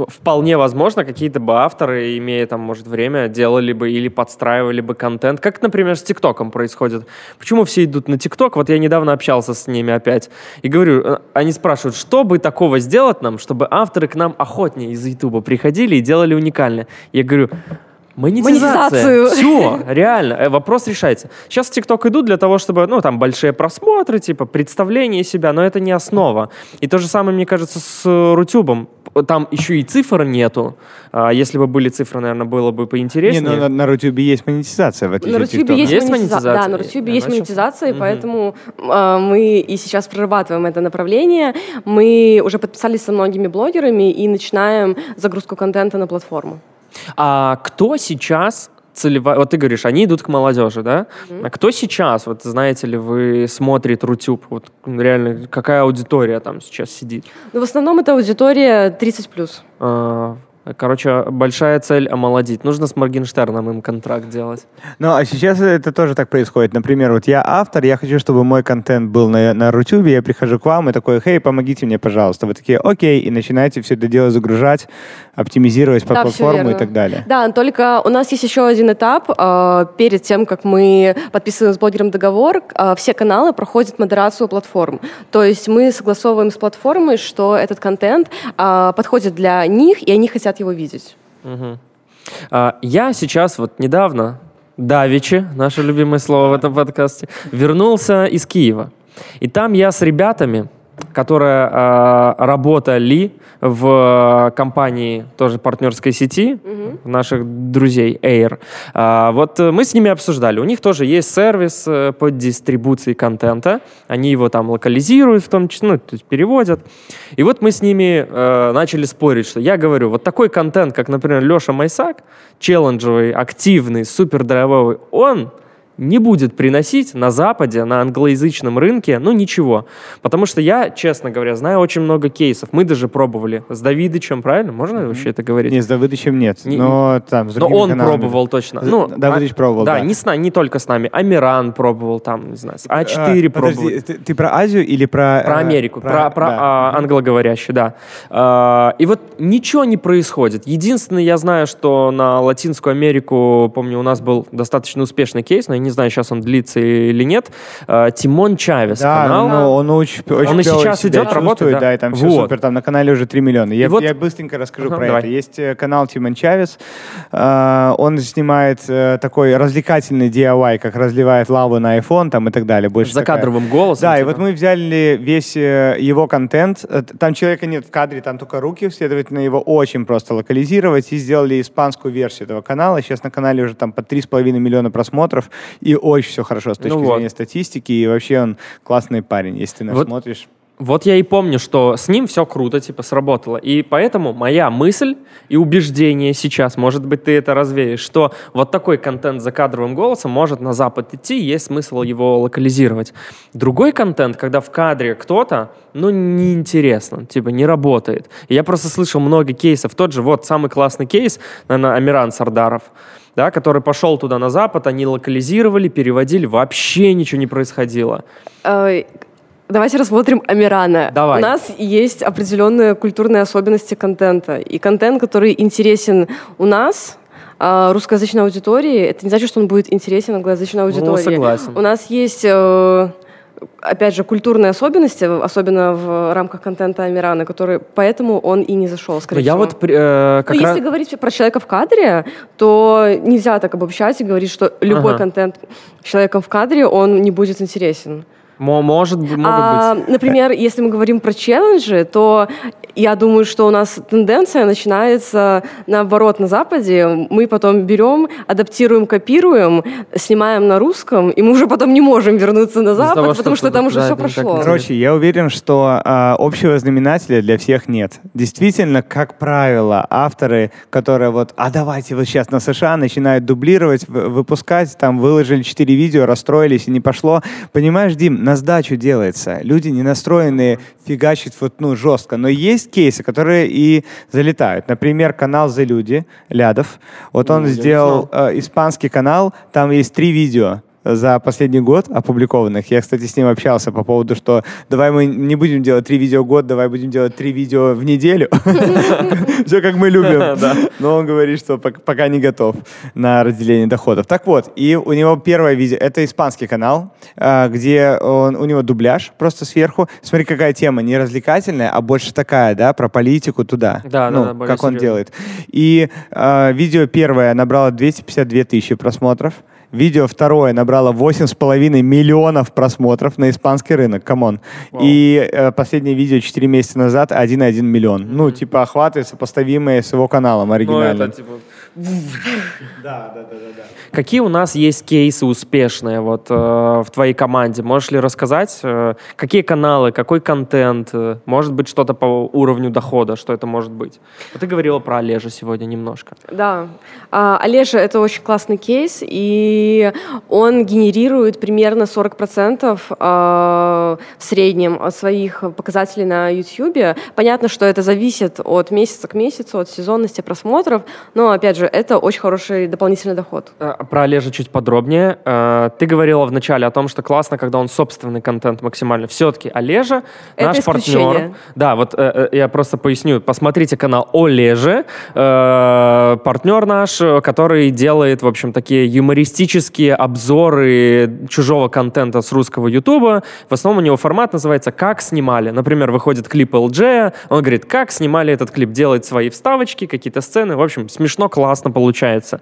вполне возможно, какие-то бы авторы, имея там, может, время, делали бы или подстраивали бы контент. Как, например, с ТикТоком происходит. Почему все идут на ТикТок? Вот я недавно общался с ними опять. И говорю, они спрашивают, что бы такого сделать нам, чтобы авторы к нам охотнее из Ютуба приходили и делали уникально. Я говорю... Монетизация. Монетизацию. Все, реально. Вопрос решается. Сейчас в ТикТок идут для того, чтобы, ну, там, большие просмотры, типа, представление себя, но это не основа. И то же самое, мне кажется, с Рутюбом. Там еще и цифр нету. А, если бы были цифры, наверное, было бы поинтереснее. Не, ну, на Рутюбе есть монетизация, в отличие от ТикТока. Есть, есть монетизация. Да, на Рутюбе есть монетизация, и угу. поэтому а, мы и сейчас прорабатываем это направление. Мы уже подписались со многими блогерами и начинаем загрузку контента на платформу. А кто сейчас целевая... Вот ты говоришь, они идут к молодежи, да? Mm-hmm. А кто сейчас, вот знаете ли вы, смотрит Рутюб? Вот реально, какая аудитория там сейчас сидит? Ну, в основном это аудитория тридцать плюс. А, короче, большая цель омолодить. Нужно с Моргенштерном им контракт делать. Ну, а сейчас это тоже так происходит. Например, вот я автор, я хочу, чтобы мой контент был на, на Рутюбе, я прихожу к вам и такой, хей, помогите мне, пожалуйста. Вы такие, окей, и начинаете все это дело загружать, оптимизировать под да, платформу и так далее. Да, только у нас есть еще один этап. Перед тем, как мы подписываем с блогером договор, все каналы проходят модерацию платформ. То есть мы согласовываем с платформой, что этот контент подходит для них, и они хотят его видеть. Угу. Я сейчас вот недавно, давеча, наше любимое слово в этом подкасте, вернулся из Киева. И там я с ребятами, которые э, работали в компании тоже партнерской сети, mm-hmm. наших друзей Air. Э, вот мы с ними обсуждали. У них тоже есть сервис э, по дистрибуции контента. Они его там локализируют, в том числе, ну, то есть переводят. И вот мы с ними э, начали спорить, что я говорю, вот такой контент, как, например, Леша Майсак, челленджевый, активный, супердрайвовый, он... не будет приносить на Западе, на англоязычном рынке, ну, ничего. Потому что я, честно говоря, знаю очень много кейсов. Мы даже пробовали с Давидычем, правильно? Можно mm-hmm. вообще это говорить? Нет, с Давидычем нет. Не, но там, с но он каналами. Пробовал точно. Ну, Давидыч а, пробовал, да. Да, не, с, не только с нами. Амиран пробовал там, не знаю, А4 а, пробовал. Подожди, ты, ты про Азию или про... Про Америку, про, про, про да. а, англоговорящий, да. А, и вот ничего не происходит. Единственное, я знаю, что на Латинскую Америку, помню, у нас был достаточно успешный кейс, но я не не знаю, сейчас он длится или нет, Тимон Чавес. Да, канал. Но он очень, очень он и сейчас идет, работает. Да, да, и там все вот. Супер, там на канале уже три миллиона. Я, вот... я быстренько расскажу uh-huh, про давай. это. Есть канал Тимон Чавес, он снимает такой развлекательный ди ай вай, как разливает лаву на iPhone там, и так далее. Больше за кадровым такая... голосом. Да, типа. И вот мы взяли весь его контент, там человека нет в кадре, там только руки, следовательно, его очень просто локализировать, и сделали испанскую версию этого канала. Сейчас на канале уже там по три с половиной миллиона просмотров, и очень все хорошо с точки ну зрения вот. статистики, и вообще он классный парень, если ты нас вот. смотришь. Вот я и помню, что с ним все круто, типа, сработало. И поэтому моя мысль и убеждение сейчас, может быть, ты это развеешь, что вот такой контент за кадровым голосом может на Запад идти, есть смысл его локализировать. Другой контент, когда в кадре кто-то, ну, неинтересно, типа, не работает. И я просто слышал много кейсов. Тот же, вот, самый классный кейс, наверное, Амиран Сардаров. Да, который пошел туда на Запад, они локализировали, переводили, вообще ничего не происходило. Ой. Давайте рассмотрим Амирана. Давай. У нас есть определенные культурные особенности контента. И контент, который интересен у нас, русскоязычной аудитории, это не значит, что он будет интересен англоязычной аудитории. Ну, согласен. У нас есть... опять же, культурные особенности, особенно в рамках контента Амирана, который, поэтому он и не зашел, скорее всего. Я вот, э, как Но раз... если говорить про человека в кадре, то нельзя так обобщать и говорить, что любой ага. контент с человеком в кадре, он не будет интересен. Может, могут а, быть. Например, если мы говорим про челленджи, то я думаю, что у нас тенденция начинается наоборот на Западе. Мы потом берем, адаптируем, копируем, снимаем на русском, и мы уже потом не можем вернуться на Запад, того, потому что, что там уже да, все прошло. Короче, я уверен, что а, общего знаменателя для всех нет. Действительно, как правило, авторы, которые вот, а давайте вот сейчас на США начинают дублировать, выпускать, там выложили четыре видео, расстроились и не пошло. Понимаешь, Дим, на сдачу делается. Люди не настроены фигачить вот, ну, жестко. Но есть кейсы, которые и залетают. Например, канал «За люди» Лядов. Вот он ну, сделал э, испанский канал, там есть три видео за последний год опубликованных. Я, кстати, с ним общался по поводу, что давай мы не будем делать три видео в год, давай будем делать три видео в неделю. Все, как мы любим. Но он говорит, что пока не готов на разделение доходов. Так вот, и у него первое видео, это испанский канал, где у него дубляж просто сверху. Смотри, какая тема, не развлекательная, а больше такая, да, про политику туда. Да, да, да. Как он делает. И видео первое набрало двести пятьдесят две тысячи просмотров. Видео второе набрало восемь с половиной миллионов просмотров на испанский рынок, камон. Wow. И э, последнее видео четыре месяца назад один целых один миллион. Mm-hmm. Ну, типа, охваты сопоставимые с его каналом оригинальным. No, да, да, да, да. Какие у нас есть кейсы успешные вот, э, в твоей команде? Можешь ли рассказать, э, какие каналы, какой контент, э, может быть, что-то по уровню дохода, что это может быть? Вот ты говорила про Олежа сегодня немножко. Да. А, Олежа — это очень классный кейс, и он генерирует примерно сорок процентов э, в среднем от своих показателей на YouTube. Понятно, что это зависит от месяца к месяцу, от сезонности просмотров, но, опять же, это очень хороший дополнительный доход. Про Олежа чуть подробнее. Ты говорила вначале о том, что классно, когда он собственный контент максимально. Все-таки Олежа это наш исключение. Партнер. Да, вот я просто поясню. Посмотрите канал Олежа, партнер наш, который делает, в общем, такие юмористические обзоры чужого контента с русского Ютуба. В основном у него формат называется «Как снимали». Например, выходит клип эл джея, он говорит, как снимали этот клип, делает свои вставочки, какие-то сцены. В общем, смешно, классно получается.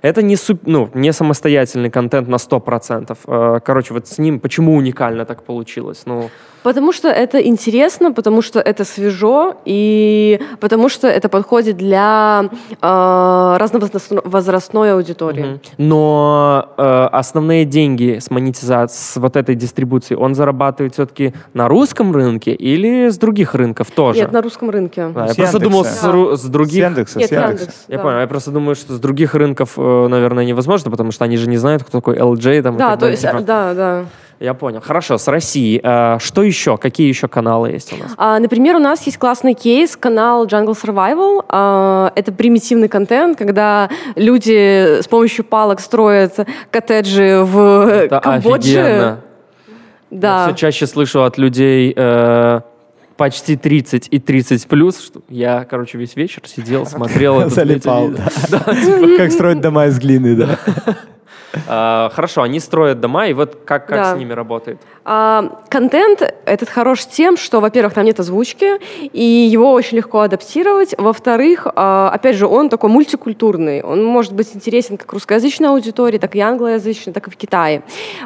Это не, суп, ну, не самостоятельный контент на сто процентов. Короче, вот с ним почему уникально так получилось? Ну... Потому что это интересно, потому что это свежо, и потому что это подходит для э, разновозрастной аудитории. Угу. Но э, основные деньги с монетизацией, с вот этой дистрибуции, он зарабатывает все-таки на русском рынке или с других рынков тоже? Нет, на русском рынке. Да, я просто думал, с, да. с других... С Яндекса. Нет, с Яндекса. Я да. понял, я просто думаю, что с других рынков, наверное, невозможно, потому что они же не знают, кто такой эл джей. Там, да, то есть, типа... да, да. Я понял. Хорошо, с России. Что еще? Какие еще каналы есть у нас? Например, у нас есть классный кейс, канал Jungle Survival. Это примитивный контент, когда люди с помощью палок строят коттеджи в это Камбодже. Офигенно. Да. Я все чаще слышу от людей... почти тридцать и тридцать плюс. Что... Я, короче, весь вечер сидел, смотрел. Залипал, да. Как строить дома из глины, да. Хорошо, они строят дома, и вот как, как да. с ними работает? А, контент этот хорош тем, что, во-первых, там нет озвучки, и его очень легко адаптировать. Во-вторых, а, опять же, он такой мультикультурный. Он может быть интересен как русскоязычной аудитории, так и англоязычной, так и в Китае.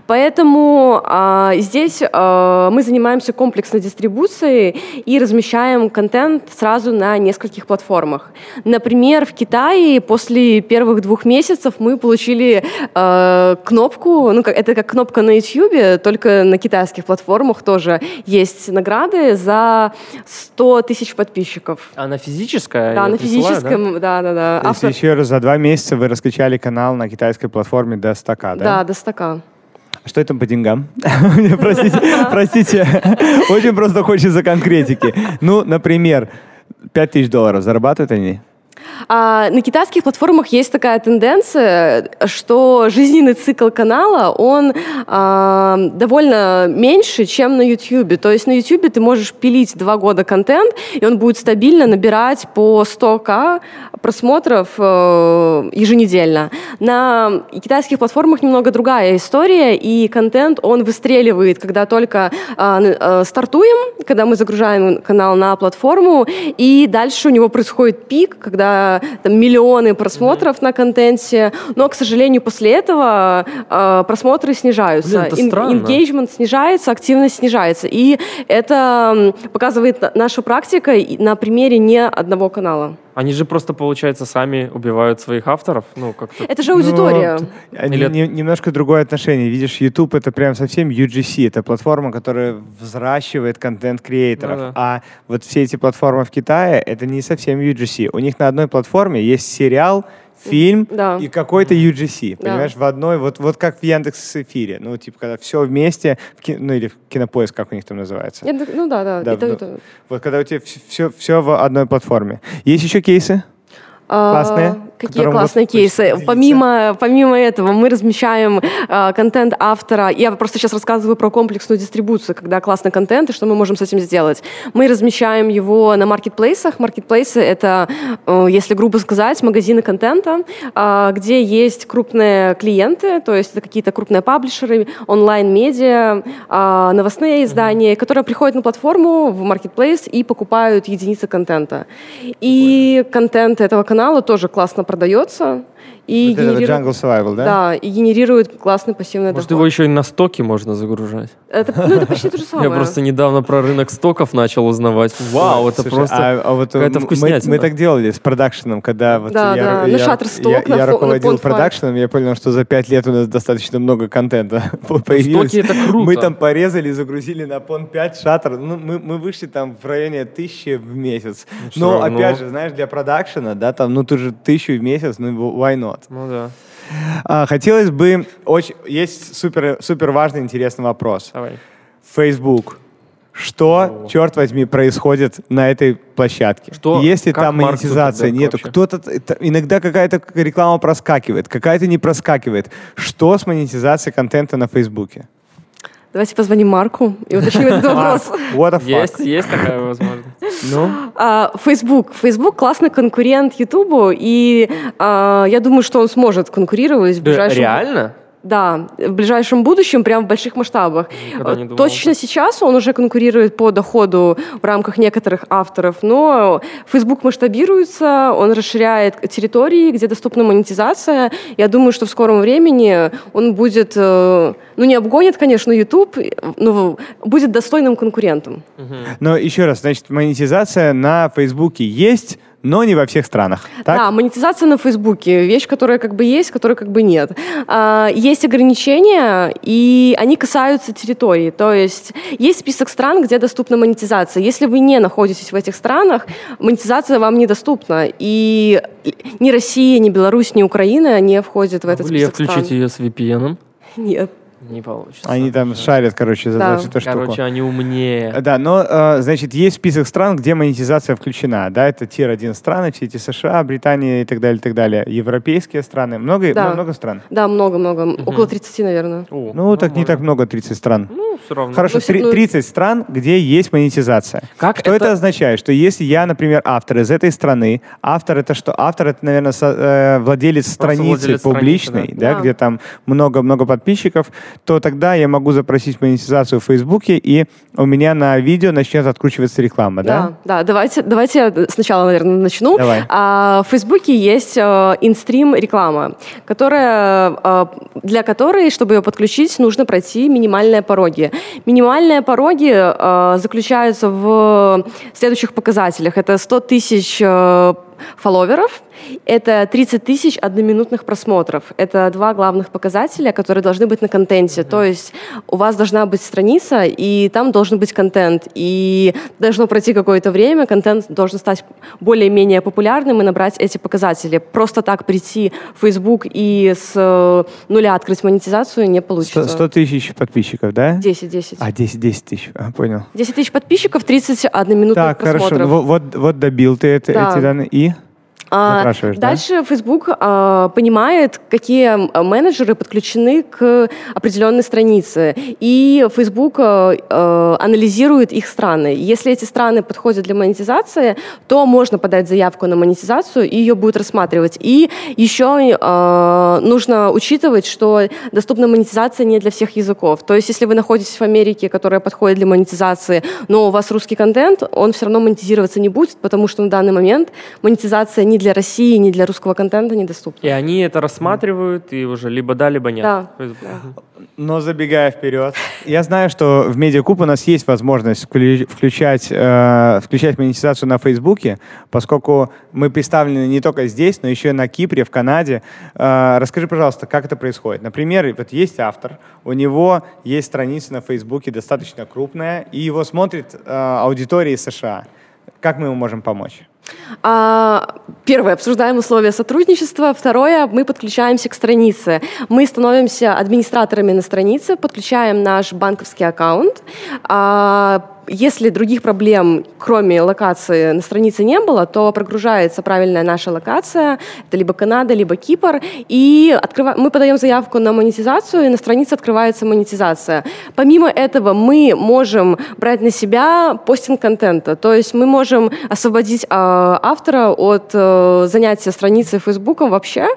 Поэтому а, здесь а, мы занимаемся комплексной дистрибуцией и размещаем контент сразу на нескольких платформах. Например, в Китае после первых двух месяцев мы получили... А, кнопку, ну, это как кнопка на YouTube, только на китайских платформах тоже есть награды за сто тысяч подписчиков. А на физической? Да, на физическом, да, да, да. То есть еще раз за два месяца вы раскачали канал на китайской платформе до сто тысяч, да? Да, до сто тысяч. Что это по деньгам? Простите, простите, очень просто хочется конкретики. Ну, например, пять тысяч долларов зарабатывают они? А на китайских платформах есть такая тенденция, что жизненный цикл канала, он а, довольно меньше, чем на YouTube. То есть на YouTube ты можешь пилить два года контент, и он будет стабильно набирать по сто тысяч просмотров э, еженедельно. На китайских платформах немного другая история, и контент, он выстреливает, когда только э, э, стартуем, когда мы загружаем канал на платформу, и дальше у него происходит пик, когда там, миллионы просмотров mm-hmm. на контенте, но, к сожалению, после этого э, просмотры снижаются. Engagement снижается, активность снижается. И это показывает наша практика на примере не одного канала. Они же просто, получается, сами убивают своих авторов. Ну, как-то... Это же аудитория. Ну, Или... Немножко другое отношение. Видишь, YouTube — это прям совсем ю джи си. Это платформа, которая взращивает контент-креаторов. Да-да. А вот все эти платформы в Китае — это не совсем ю джи си. У них на одной платформе есть сериал, фильм да. и какой-то ю джи си, понимаешь, да. в одной, вот, вот как в Яндекс.Эфире, ну, типа, когда все вместе, в кино, ну, или в Кинопоиск, как у них там называется. Яндекс, ну, да, да. да и в, то, и то. Вот когда у тебя все, все в одной платформе. Есть еще кейсы? Классные? Какие классные кейсы. Помимо, помимо этого, мы размещаем э, контент автора. Я просто сейчас рассказываю про комплексную дистрибуцию, когда классный контент и что мы можем с этим сделать. Мы размещаем его на маркетплейсах. Маркетплейсы — это, э, если грубо сказать, магазины контента, э, где есть крупные клиенты, то есть это какие-то крупные паблишеры, онлайн-медиа, э, новостные издания, mm-hmm. которые приходят на платформу в маркетплейс и покупают единицы контента. И контент этого канала тоже классно продается и вот генерирует... Jungle Survival, да? Да, и генерирует классный пассивный Может, доход. Его еще и на стоки можно загружать? Это, ну, это почти то же самое. Я просто недавно про рынок стоков начал узнавать. Вау, это просто какая-то вкуснятина. Мы так делали с продакшеном, когда я руководил продакшеном, я понял, что за пять лет у нас достаточно много контента появилось. Стоки — это круто. Мы там порезали и загрузили на пон пять шаттер. Мы вышли там в районе тысячи в месяц. Но, опять же, знаешь, для продакшена, да, там, ну, ты же тысячу в месяц, ну, why not? Ну да. А, хотелось бы... Очень, есть супер, супер важный, интересный вопрос. Давай. Facebook. Что, О. черт возьми, происходит на этой площадке? Что, если там монетизация нету, кто-то, это, иногда какая-то реклама проскакивает, какая-то не проскакивает. Что с монетизацией контента на Фейсбуке? Давайте позвоним Марку и уточним этот вопрос. What the fuck? Есть, есть такая возможность. Ну? А, Facebook. Facebook классный конкурент YouTube, и а, я думаю, что он сможет конкурировать в ближайшем... Реально? Да, в ближайшем будущем, прям в больших масштабах. Думал, Точно да. сейчас он уже конкурирует по доходу в рамках некоторых авторов, но Facebook масштабируется, он расширяет территории, где доступна монетизация. Я думаю, что в скором времени он будет, ну не обгонит, конечно, YouTube, но будет достойным конкурентом. Угу. Но еще раз, значит, монетизация на Facebook есть, но не во всех странах. Так? Да, монетизация на Фейсбуке — вещь, которая как бы есть, которая как бы нет. Есть ограничения, и они касаются территории. То есть есть список стран, где доступна монетизация. Если вы не находитесь в этих странах, монетизация вам недоступна. И ни Россия, ни Беларусь, ни Украина не входят в этот список стран. Могу ли я включить ее с ви пи эн? Нет. Не получится. Они там шарят, короче, за да. эту штуку. Короче, они умнее. Да, но, э, значит, есть список стран, где монетизация включена. Да, это тир один страны, все эти США, Британия и так далее, и так далее. Европейские страны. Много, да. ну, много стран? Да, много-много. Угу. Около тридцати, наверное. О, ну, ну, так много. Не так много, тридцать стран. Ну, все равно. Хорошо, тридцать стран, где есть монетизация. Как что это... это означает? Что если я, например, автор из этой страны, автор это что? Автор это, наверное, владелец страницы владелец публичной, страницы, да. Да, да, где там много-много подписчиков, то тогда я могу запросить монетизацию в Фейсбуке, и у меня на видео начнет откручиваться реклама, да? Да, да. Давайте, давайте я сначала, наверное, начну. Давай. А, в Фейсбуке есть инстрим реклама, которая, для которой, чтобы ее подключить, нужно пройти минимальные пороги. Минимальные пороги э, заключаются в следующих показателях. Это сто тысяч э, фолловеров, это тридцать тысяч одноминутных просмотров. Это два главных показателя, которые должны быть на контенте. Mm-hmm. То есть у вас должна быть страница, и там должен быть контент. И должно пройти какое-то время, контент должен стать более-менее популярным и набрать эти показатели. Просто так прийти в Facebook и с нуля открыть монетизацию не получится. сто тысяч подписчиков, да? десять, десять. А, десять, десять тысяч, а, понял. десять тысяч подписчиков, тридцать одноминутных просмотров. Так, хорошо, вот, вот добил ты это, да. эти данные. И? А, дальше да? Facebook а, понимает, какие менеджеры подключены к определенной странице. И Facebook а, анализирует их страны. Если эти страны подходят для монетизации, то можно подать заявку на монетизацию, и ее будут рассматривать. И еще а, нужно учитывать, что доступна монетизация не для всех языков. То есть если вы находитесь в Америке, которая подходит для монетизации, но у вас русский контент, он все равно монетизироваться не будет, потому что на данный момент монетизация не для России, не для русского контента недоступно. И они это рассматривают, и уже либо да, либо нет. Да. Но забегая вперед, я знаю, что в Медиакуб у нас есть возможность включать, э, включать монетизацию на Фейсбуке, поскольку мы представлены не только здесь, но еще и на Кипре, в Канаде. Э, расскажи, пожалуйста, как это происходит. Например, вот есть автор, у него есть страница на Фейсбуке достаточно крупная, и его смотрит э, аудитория из США. Как мы ему можем помочь? А, первое, обсуждаем условия сотрудничества. Второе, мы подключаемся к странице. Мы становимся администраторами на странице, подключаем наш банковский аккаунт. А, если других проблем, кроме локации, на странице не было, то прогружается правильная наша локация. Это либо Канада, либо Кипр. И открыв... мы подаем заявку на монетизацию, и на странице открывается монетизация. Помимо этого, мы можем брать на себя постинг контента. То есть мы можем освободить э, автора от э, занятия страницей Фейсбуком вообще.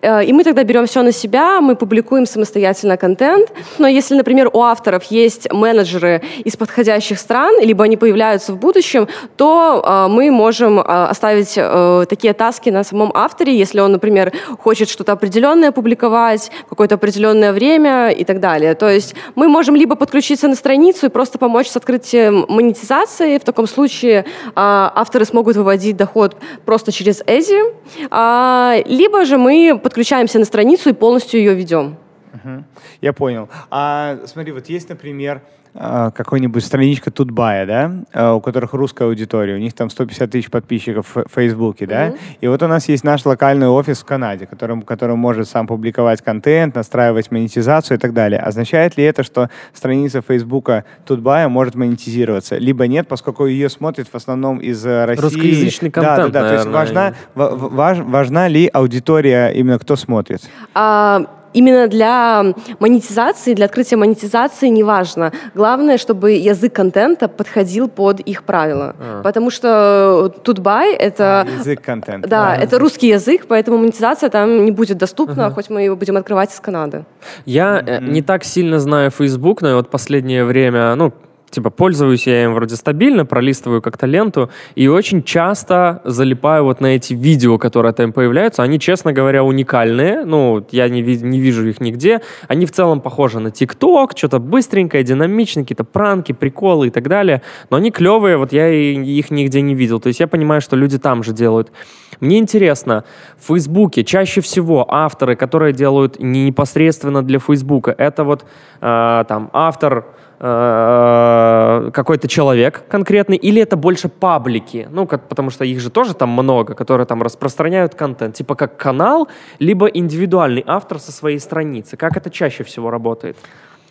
Э, и мы тогда берем все на себя, мы публикуем самостоятельно контент. Но если, например, у авторов есть менеджеры из подходящих страниц, либо они появляются в будущем, то э, мы можем э, оставить э, такие таски на самом авторе, если он, например, хочет что-то определенное публиковать, какое-то определенное время и так далее. То есть мы можем либо подключиться на страницу и просто помочь с открытием монетизации. В таком случае э, авторы смогут выводить доход просто через Эзи. Э, либо же мы подключаемся на страницу и полностью ее ведем. Uh-huh. Я понял. А, смотри, вот есть, например, какой-нибудь страничка Тутбая, да, у которых русская аудитория, у них там сто пятьдесят тысяч подписчиков в Фейсбуке, да, mm-hmm. и вот у нас есть наш локальный офис в Канаде, который, который может сам публиковать контент, настраивать монетизацию и так далее. Означает ли это, что страница Фейсбука Тутбая может монетизироваться? Либо нет, поскольку ее смотрят в основном из России. Русскоязычный контент, да, да, да. Наверное. То есть важна, важ, важна ли аудитория, именно кто смотрит? Uh... Именно для монетизации, для открытия монетизации неважно. Главное, чтобы язык контента подходил под их правила. А. Потому что Тутбай — это... А, язык контента. Да, а. это русский язык, поэтому монетизация там не будет доступна, uh-huh. хоть мы его будем открывать из Канады. Я mm-hmm. не так сильно знаю Facebook, но и вот последнее время... ну. Типа, пользуюсь я им вроде стабильно, пролистываю как-то ленту, и очень часто залипаю вот на эти видео, которые там появляются. Они, честно говоря, уникальные, ну, я не, ви- не вижу их нигде. Они в целом похожи на ТикТок, что-то быстренькое, динамичное, какие-то пранки, приколы и так далее. Но они клевые, вот я их нигде не видел. То есть я понимаю, что люди там же делают. Мне интересно, в Фейсбуке чаще всего авторы, которые делают не непосредственно для Фейсбука, это вот э, там автор... какой-то человек конкретный, или это больше паблики? Ну, как, потому что их же тоже там много, которые там распространяют контент. Типа как канал, либо индивидуальный автор со своей страницы. Как это чаще всего работает?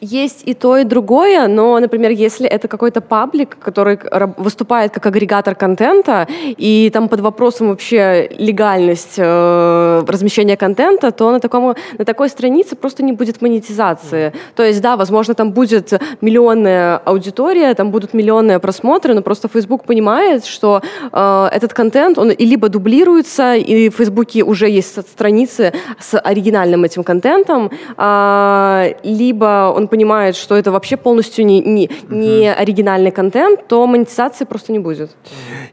Есть и то, и другое, но, например, если это какой-то паблик, который выступает как агрегатор контента, и там под вопросом вообще легальность э, размещения контента, то на, такому, на такой странице просто не будет монетизации. Mm. То есть, да, возможно, там будет миллионная аудитория, там будут миллионные просмотры, но просто Facebook понимает, что э, этот контент, он и либо дублируется, и в Фейсбуке уже есть страницы с оригинальным этим контентом, э, либо он понимает, что это вообще полностью не, не, не uh-huh. оригинальный контент, то монетизации просто не будет.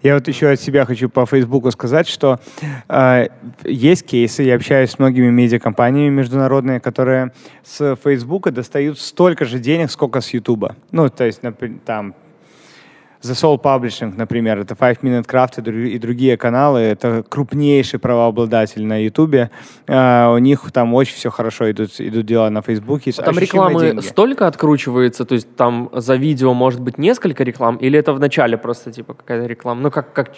Я вот еще от себя хочу по Фейсбуку сказать, что э, есть кейсы, я общаюсь с многими медиакомпаниями международными, которые с Фейсбука достают столько же денег, сколько с Ютуба. Ну, то есть, например, там The Soul Publishing, например, это Five Minute Craft и другие каналы, это крупнейший правообладатель на Ютубе, uh, у них там очень все хорошо идут, идут дела на Фейсбуке. Там рекламы деньги. Столько откручивается, то есть там за видео может быть несколько реклам, или это в начале просто типа какая-то реклама? Ну как... как...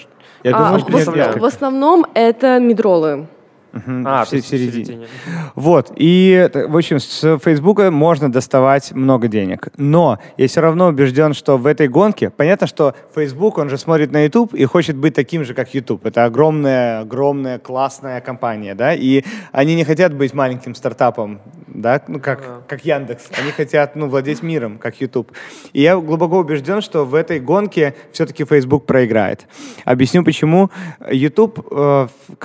Я а, думаю, в, я... в основном это мидролы. Uh-huh. А, в середине. в середине. Вот. И, в общем, с Фейсбука можно доставать много денег. Но я все равно убежден, что в этой гонке... Понятно, что Фейсбук, он же смотрит на YouTube и хочет быть таким же, как YouTube. Это огромная, огромная, классная компания, да? И они не хотят быть маленьким стартапом, да? Ну, как, uh-huh. как Яндекс. Они хотят, ну, владеть миром, как YouTube. И я глубоко убежден, что в этой гонке все-таки Facebook проиграет. Объясню, почему. YouTube,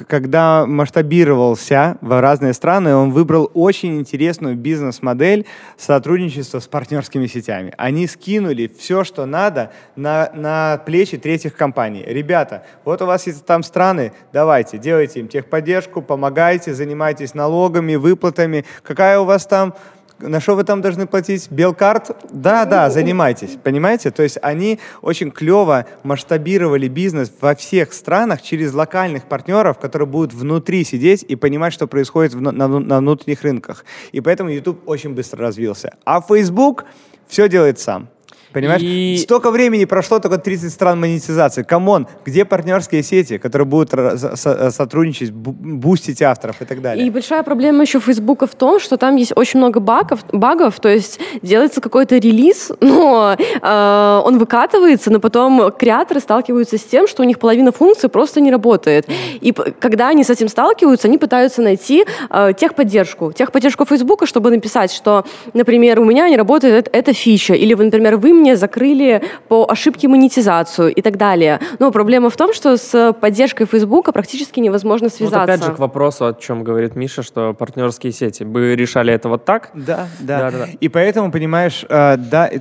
когда масштабировался в разные страны, он выбрал очень интересную бизнес-модель сотрудничества с партнерскими сетями. Они скинули все, что надо, на, на плечи третьих компаний. Ребята, вот у вас есть там страны, давайте, делайте им техподдержку, помогайте, занимайтесь налогами, выплатами. Какая у вас там... На что вы там должны платить? Белкарт? Да, да, занимайтесь. Понимаете? То есть они очень клево масштабировали бизнес во всех странах через локальных партнеров, которые будут внутри сидеть и понимать, что происходит в, на, на внутренних рынках. И поэтому YouTube очень быстро развился. А Facebook все делает сам. Понимаешь? И... Столько времени прошло, только тридцать стран монетизации. Камон, где партнерские сети, которые будут сотрудничать, бустить авторов и так далее? И большая проблема еще Фейсбука в том, что там есть очень много багов, багов то есть делается какой-то релиз, но э, он выкатывается, но потом креаторы сталкиваются с тем, что у них половина функций просто не работает. И когда они с этим сталкиваются, они пытаются найти э, техподдержку. Техподдержку Фейсбука, чтобы написать, что, например, у меня не работает эта фича, или, например, вы мне закрыли по ошибке монетизацию и так далее. Но проблема в том, что с поддержкой Фейсбука практически невозможно связаться. Вот опять же к вопросу, о чем говорит Миша, что партнерские сети бы решали это вот так. Да, да. да, да. И поэтому, понимаешь, да,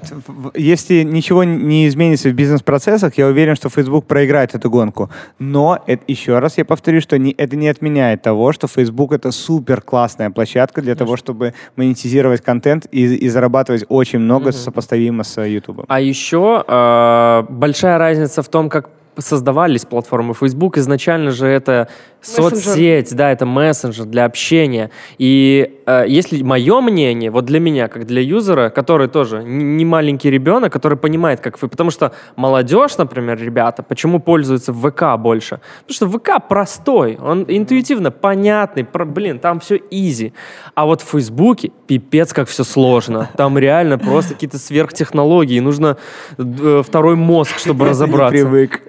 если ничего не изменится в бизнес-процессах, я уверен, что Facebook проиграет эту гонку. Но, это, еще раз я повторю, что не, это не отменяет того, что Facebook — это супер-классная площадка для Конечно. того, чтобы монетизировать контент и, и зарабатывать очень много, угу. сопоставимо с YouTube. А еще э, большая разница в том, как создавались платформы. Facebook изначально же это мессенджер. Соцсеть, да, это мессенджер для общения. И э, если мое мнение, вот для меня, как для юзера, который тоже не маленький ребенок, который понимает, как вы... Потому что молодежь, например, ребята, почему пользуются в ВК больше? Потому что ВК простой, он интуитивно понятный, про, блин, там все изи. А вот в Фейсбуке пипец, как все сложно. Там реально просто какие-то сверхтехнологии, нужно второй мозг, чтобы разобраться. Я не привык.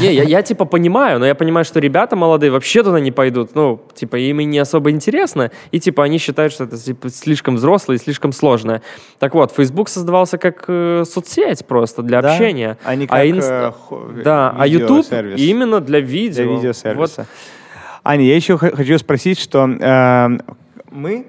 Не, я, я типа понимаю, но я понимаю, что ребята молодые вообще туда не пойдут. Ну, типа, им и не особо интересно. И типа они считают, что это типа, слишком взрослое и слишком сложное. Так вот, Facebook создавался как э, соцсеть просто для да? общения. А не как а инст... э, хо... да, а YouTube именно для видео. Для видеосервиса. Вот. Аня, я еще хочу спросить, что э, мы...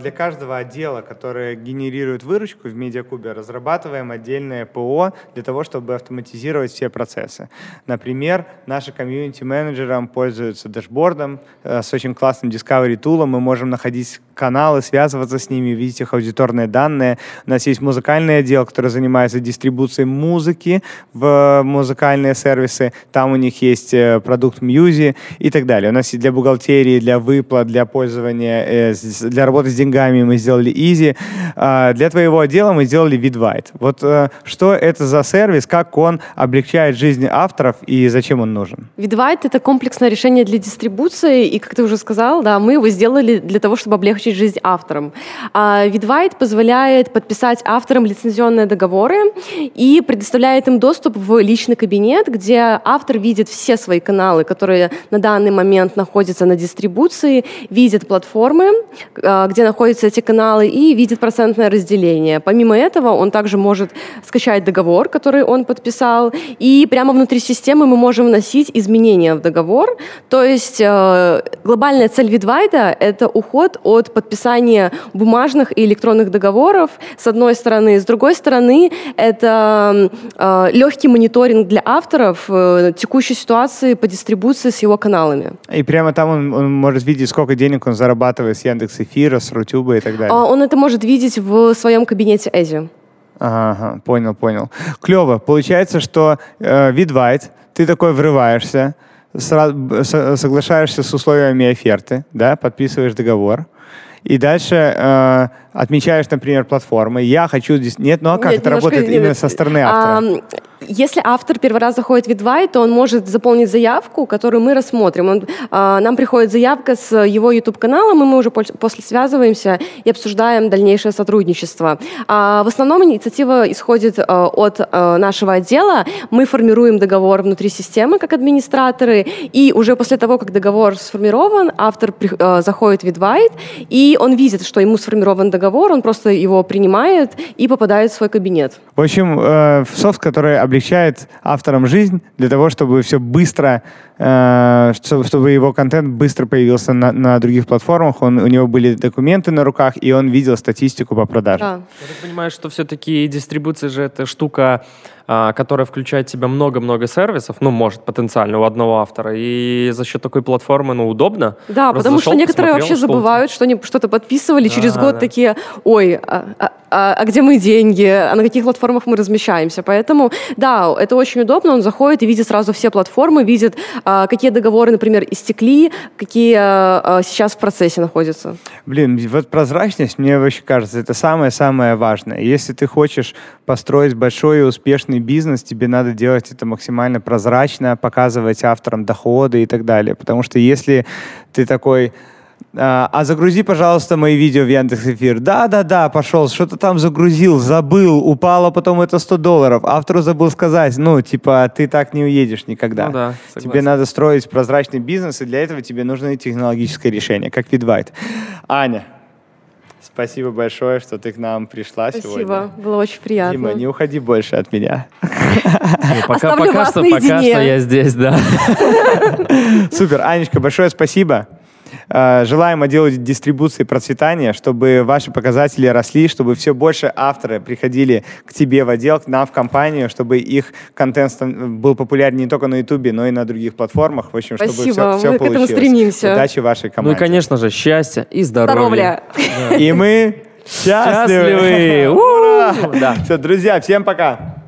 Для каждого отдела, который генерирует выручку в Медиакубе, разрабатываем отдельное ПО для того, чтобы автоматизировать все процессы. Например, наши комьюнити-менеджеры пользуются дашбордом с очень классным Discovery-тулом. Мы можем находить каналы, связываться с ними, видеть их аудиторные данные. У нас есть музыкальный отдел, который занимается дистрибуцией музыки в музыкальные сервисы. Там у них есть продукт Мьюзи и так далее. У нас есть для бухгалтерии, для выплат, для пользования, для работы с деньгами мы сделали Easy. Для твоего отдела мы сделали VidWide. Вот что это за сервис, как он облегчает жизнь авторов и зачем он нужен? VidWide — это комплексное решение для дистрибуции, и, как ты уже сказал, да, мы его сделали для того, чтобы облегчить облегчить жизнь авторам. Видвайт позволяет подписать авторам лицензионные договоры и предоставляет им доступ в личный кабинет, где автор видит все свои каналы, которые на данный момент находятся на дистрибуции, видит платформы, где находятся эти каналы, и видит процентное разделение. Помимо этого, он также может скачать договор, который он подписал, и прямо внутри системы мы можем вносить изменения в договор. То есть глобальная цель Видвайта — это уход от подписания бумажных и электронных договоров, с одной стороны. С другой стороны, это э, легкий мониторинг для авторов э, текущей ситуации по дистрибуции с его каналами. И прямо там он, он может видеть, сколько денег он зарабатывает с Яндекс.Эфира, с Рутюба и так далее. Он это может видеть в своем кабинете Эзи. Ага, понял, понял. Клево. Получается, что э, Видвайт, ты такой врываешься, соглашаешься с условиями оферты, да, подписываешь договор, и дальше э, отмечаешь, например, платформы. Я хочу здесь... Нет, ну а как Нет, это работает не... именно со стороны автора? А, если автор первый раз заходит в Видвайт, то он может заполнить заявку, которую мы рассмотрим. Он, а, нам приходит заявка с его YouTube-каналом, и мы уже после связываемся и обсуждаем дальнейшее сотрудничество. А, в основном инициатива исходит а, от а, нашего отдела. Мы формируем договор внутри системы как администраторы, и уже после того, как договор сформирован, автор при, а, заходит в Видвайт, и он видит, что ему сформирован договор, он просто его принимает и попадает в свой кабинет. В общем, э, софт, который облегчает авторам жизнь для того, чтобы все быстро, э, чтобы его контент быстро появился на, на других платформах, он, у него были документы на руках, и он видел статистику по продажам. Да. Я так понимаю, что все-таки дистрибуция же это штука, которая включает в себя много-много сервисов, ну, может, потенциально у одного автора, и за счет такой платформы, ну, удобно. Да, просто потому зашел, что некоторые вообще что-то. забывают, что они что-то подписывали, а, через год да. такие, ой, а, а, а, а где мои деньги, а на каких платформах мы размещаемся, поэтому, да, это очень удобно, он заходит и видит сразу все платформы, видит, а, какие договоры, например, истекли, какие а, сейчас в процессе находятся. Блин, вот прозрачность, мне вообще кажется, это самое-самое важное. Если ты хочешь построить большой и успешный бизнес, тебе надо делать это максимально прозрачно, показывать авторам доходы и так далее. Потому что если ты такой... А загрузи, пожалуйста, мои видео в Яндекс.Эфир. Да-да-да, пошел, что-то там загрузил, забыл, упало потом это сто долларов. Автору забыл сказать, ну, типа, ты так не уедешь никогда. Ну да, согласен. Тебе надо строить прозрачный бизнес, и для этого тебе нужно и технологическое решение, как Видвайт. Аня, спасибо большое, что ты к нам пришла спасибо. сегодня. Спасибо, было очень приятно. Дима, не уходи больше от меня. Пока, пока что, пока что я здесь, да. Супер, Анечка, большое спасибо. Желаем отделу дистрибуции процветания, чтобы ваши показатели росли, чтобы все больше авторы приходили к тебе в отдел, к нам в компанию, чтобы их контент был популярен не только на Ютубе, но и на других платформах. В общем, Спасибо. чтобы все, все мы получилось. Мы к этому стремимся. Удачи вашей команде. Ну и, конечно же, счастья и здоровья. здоровья. И мы счастливы. Все, друзья, всем пока.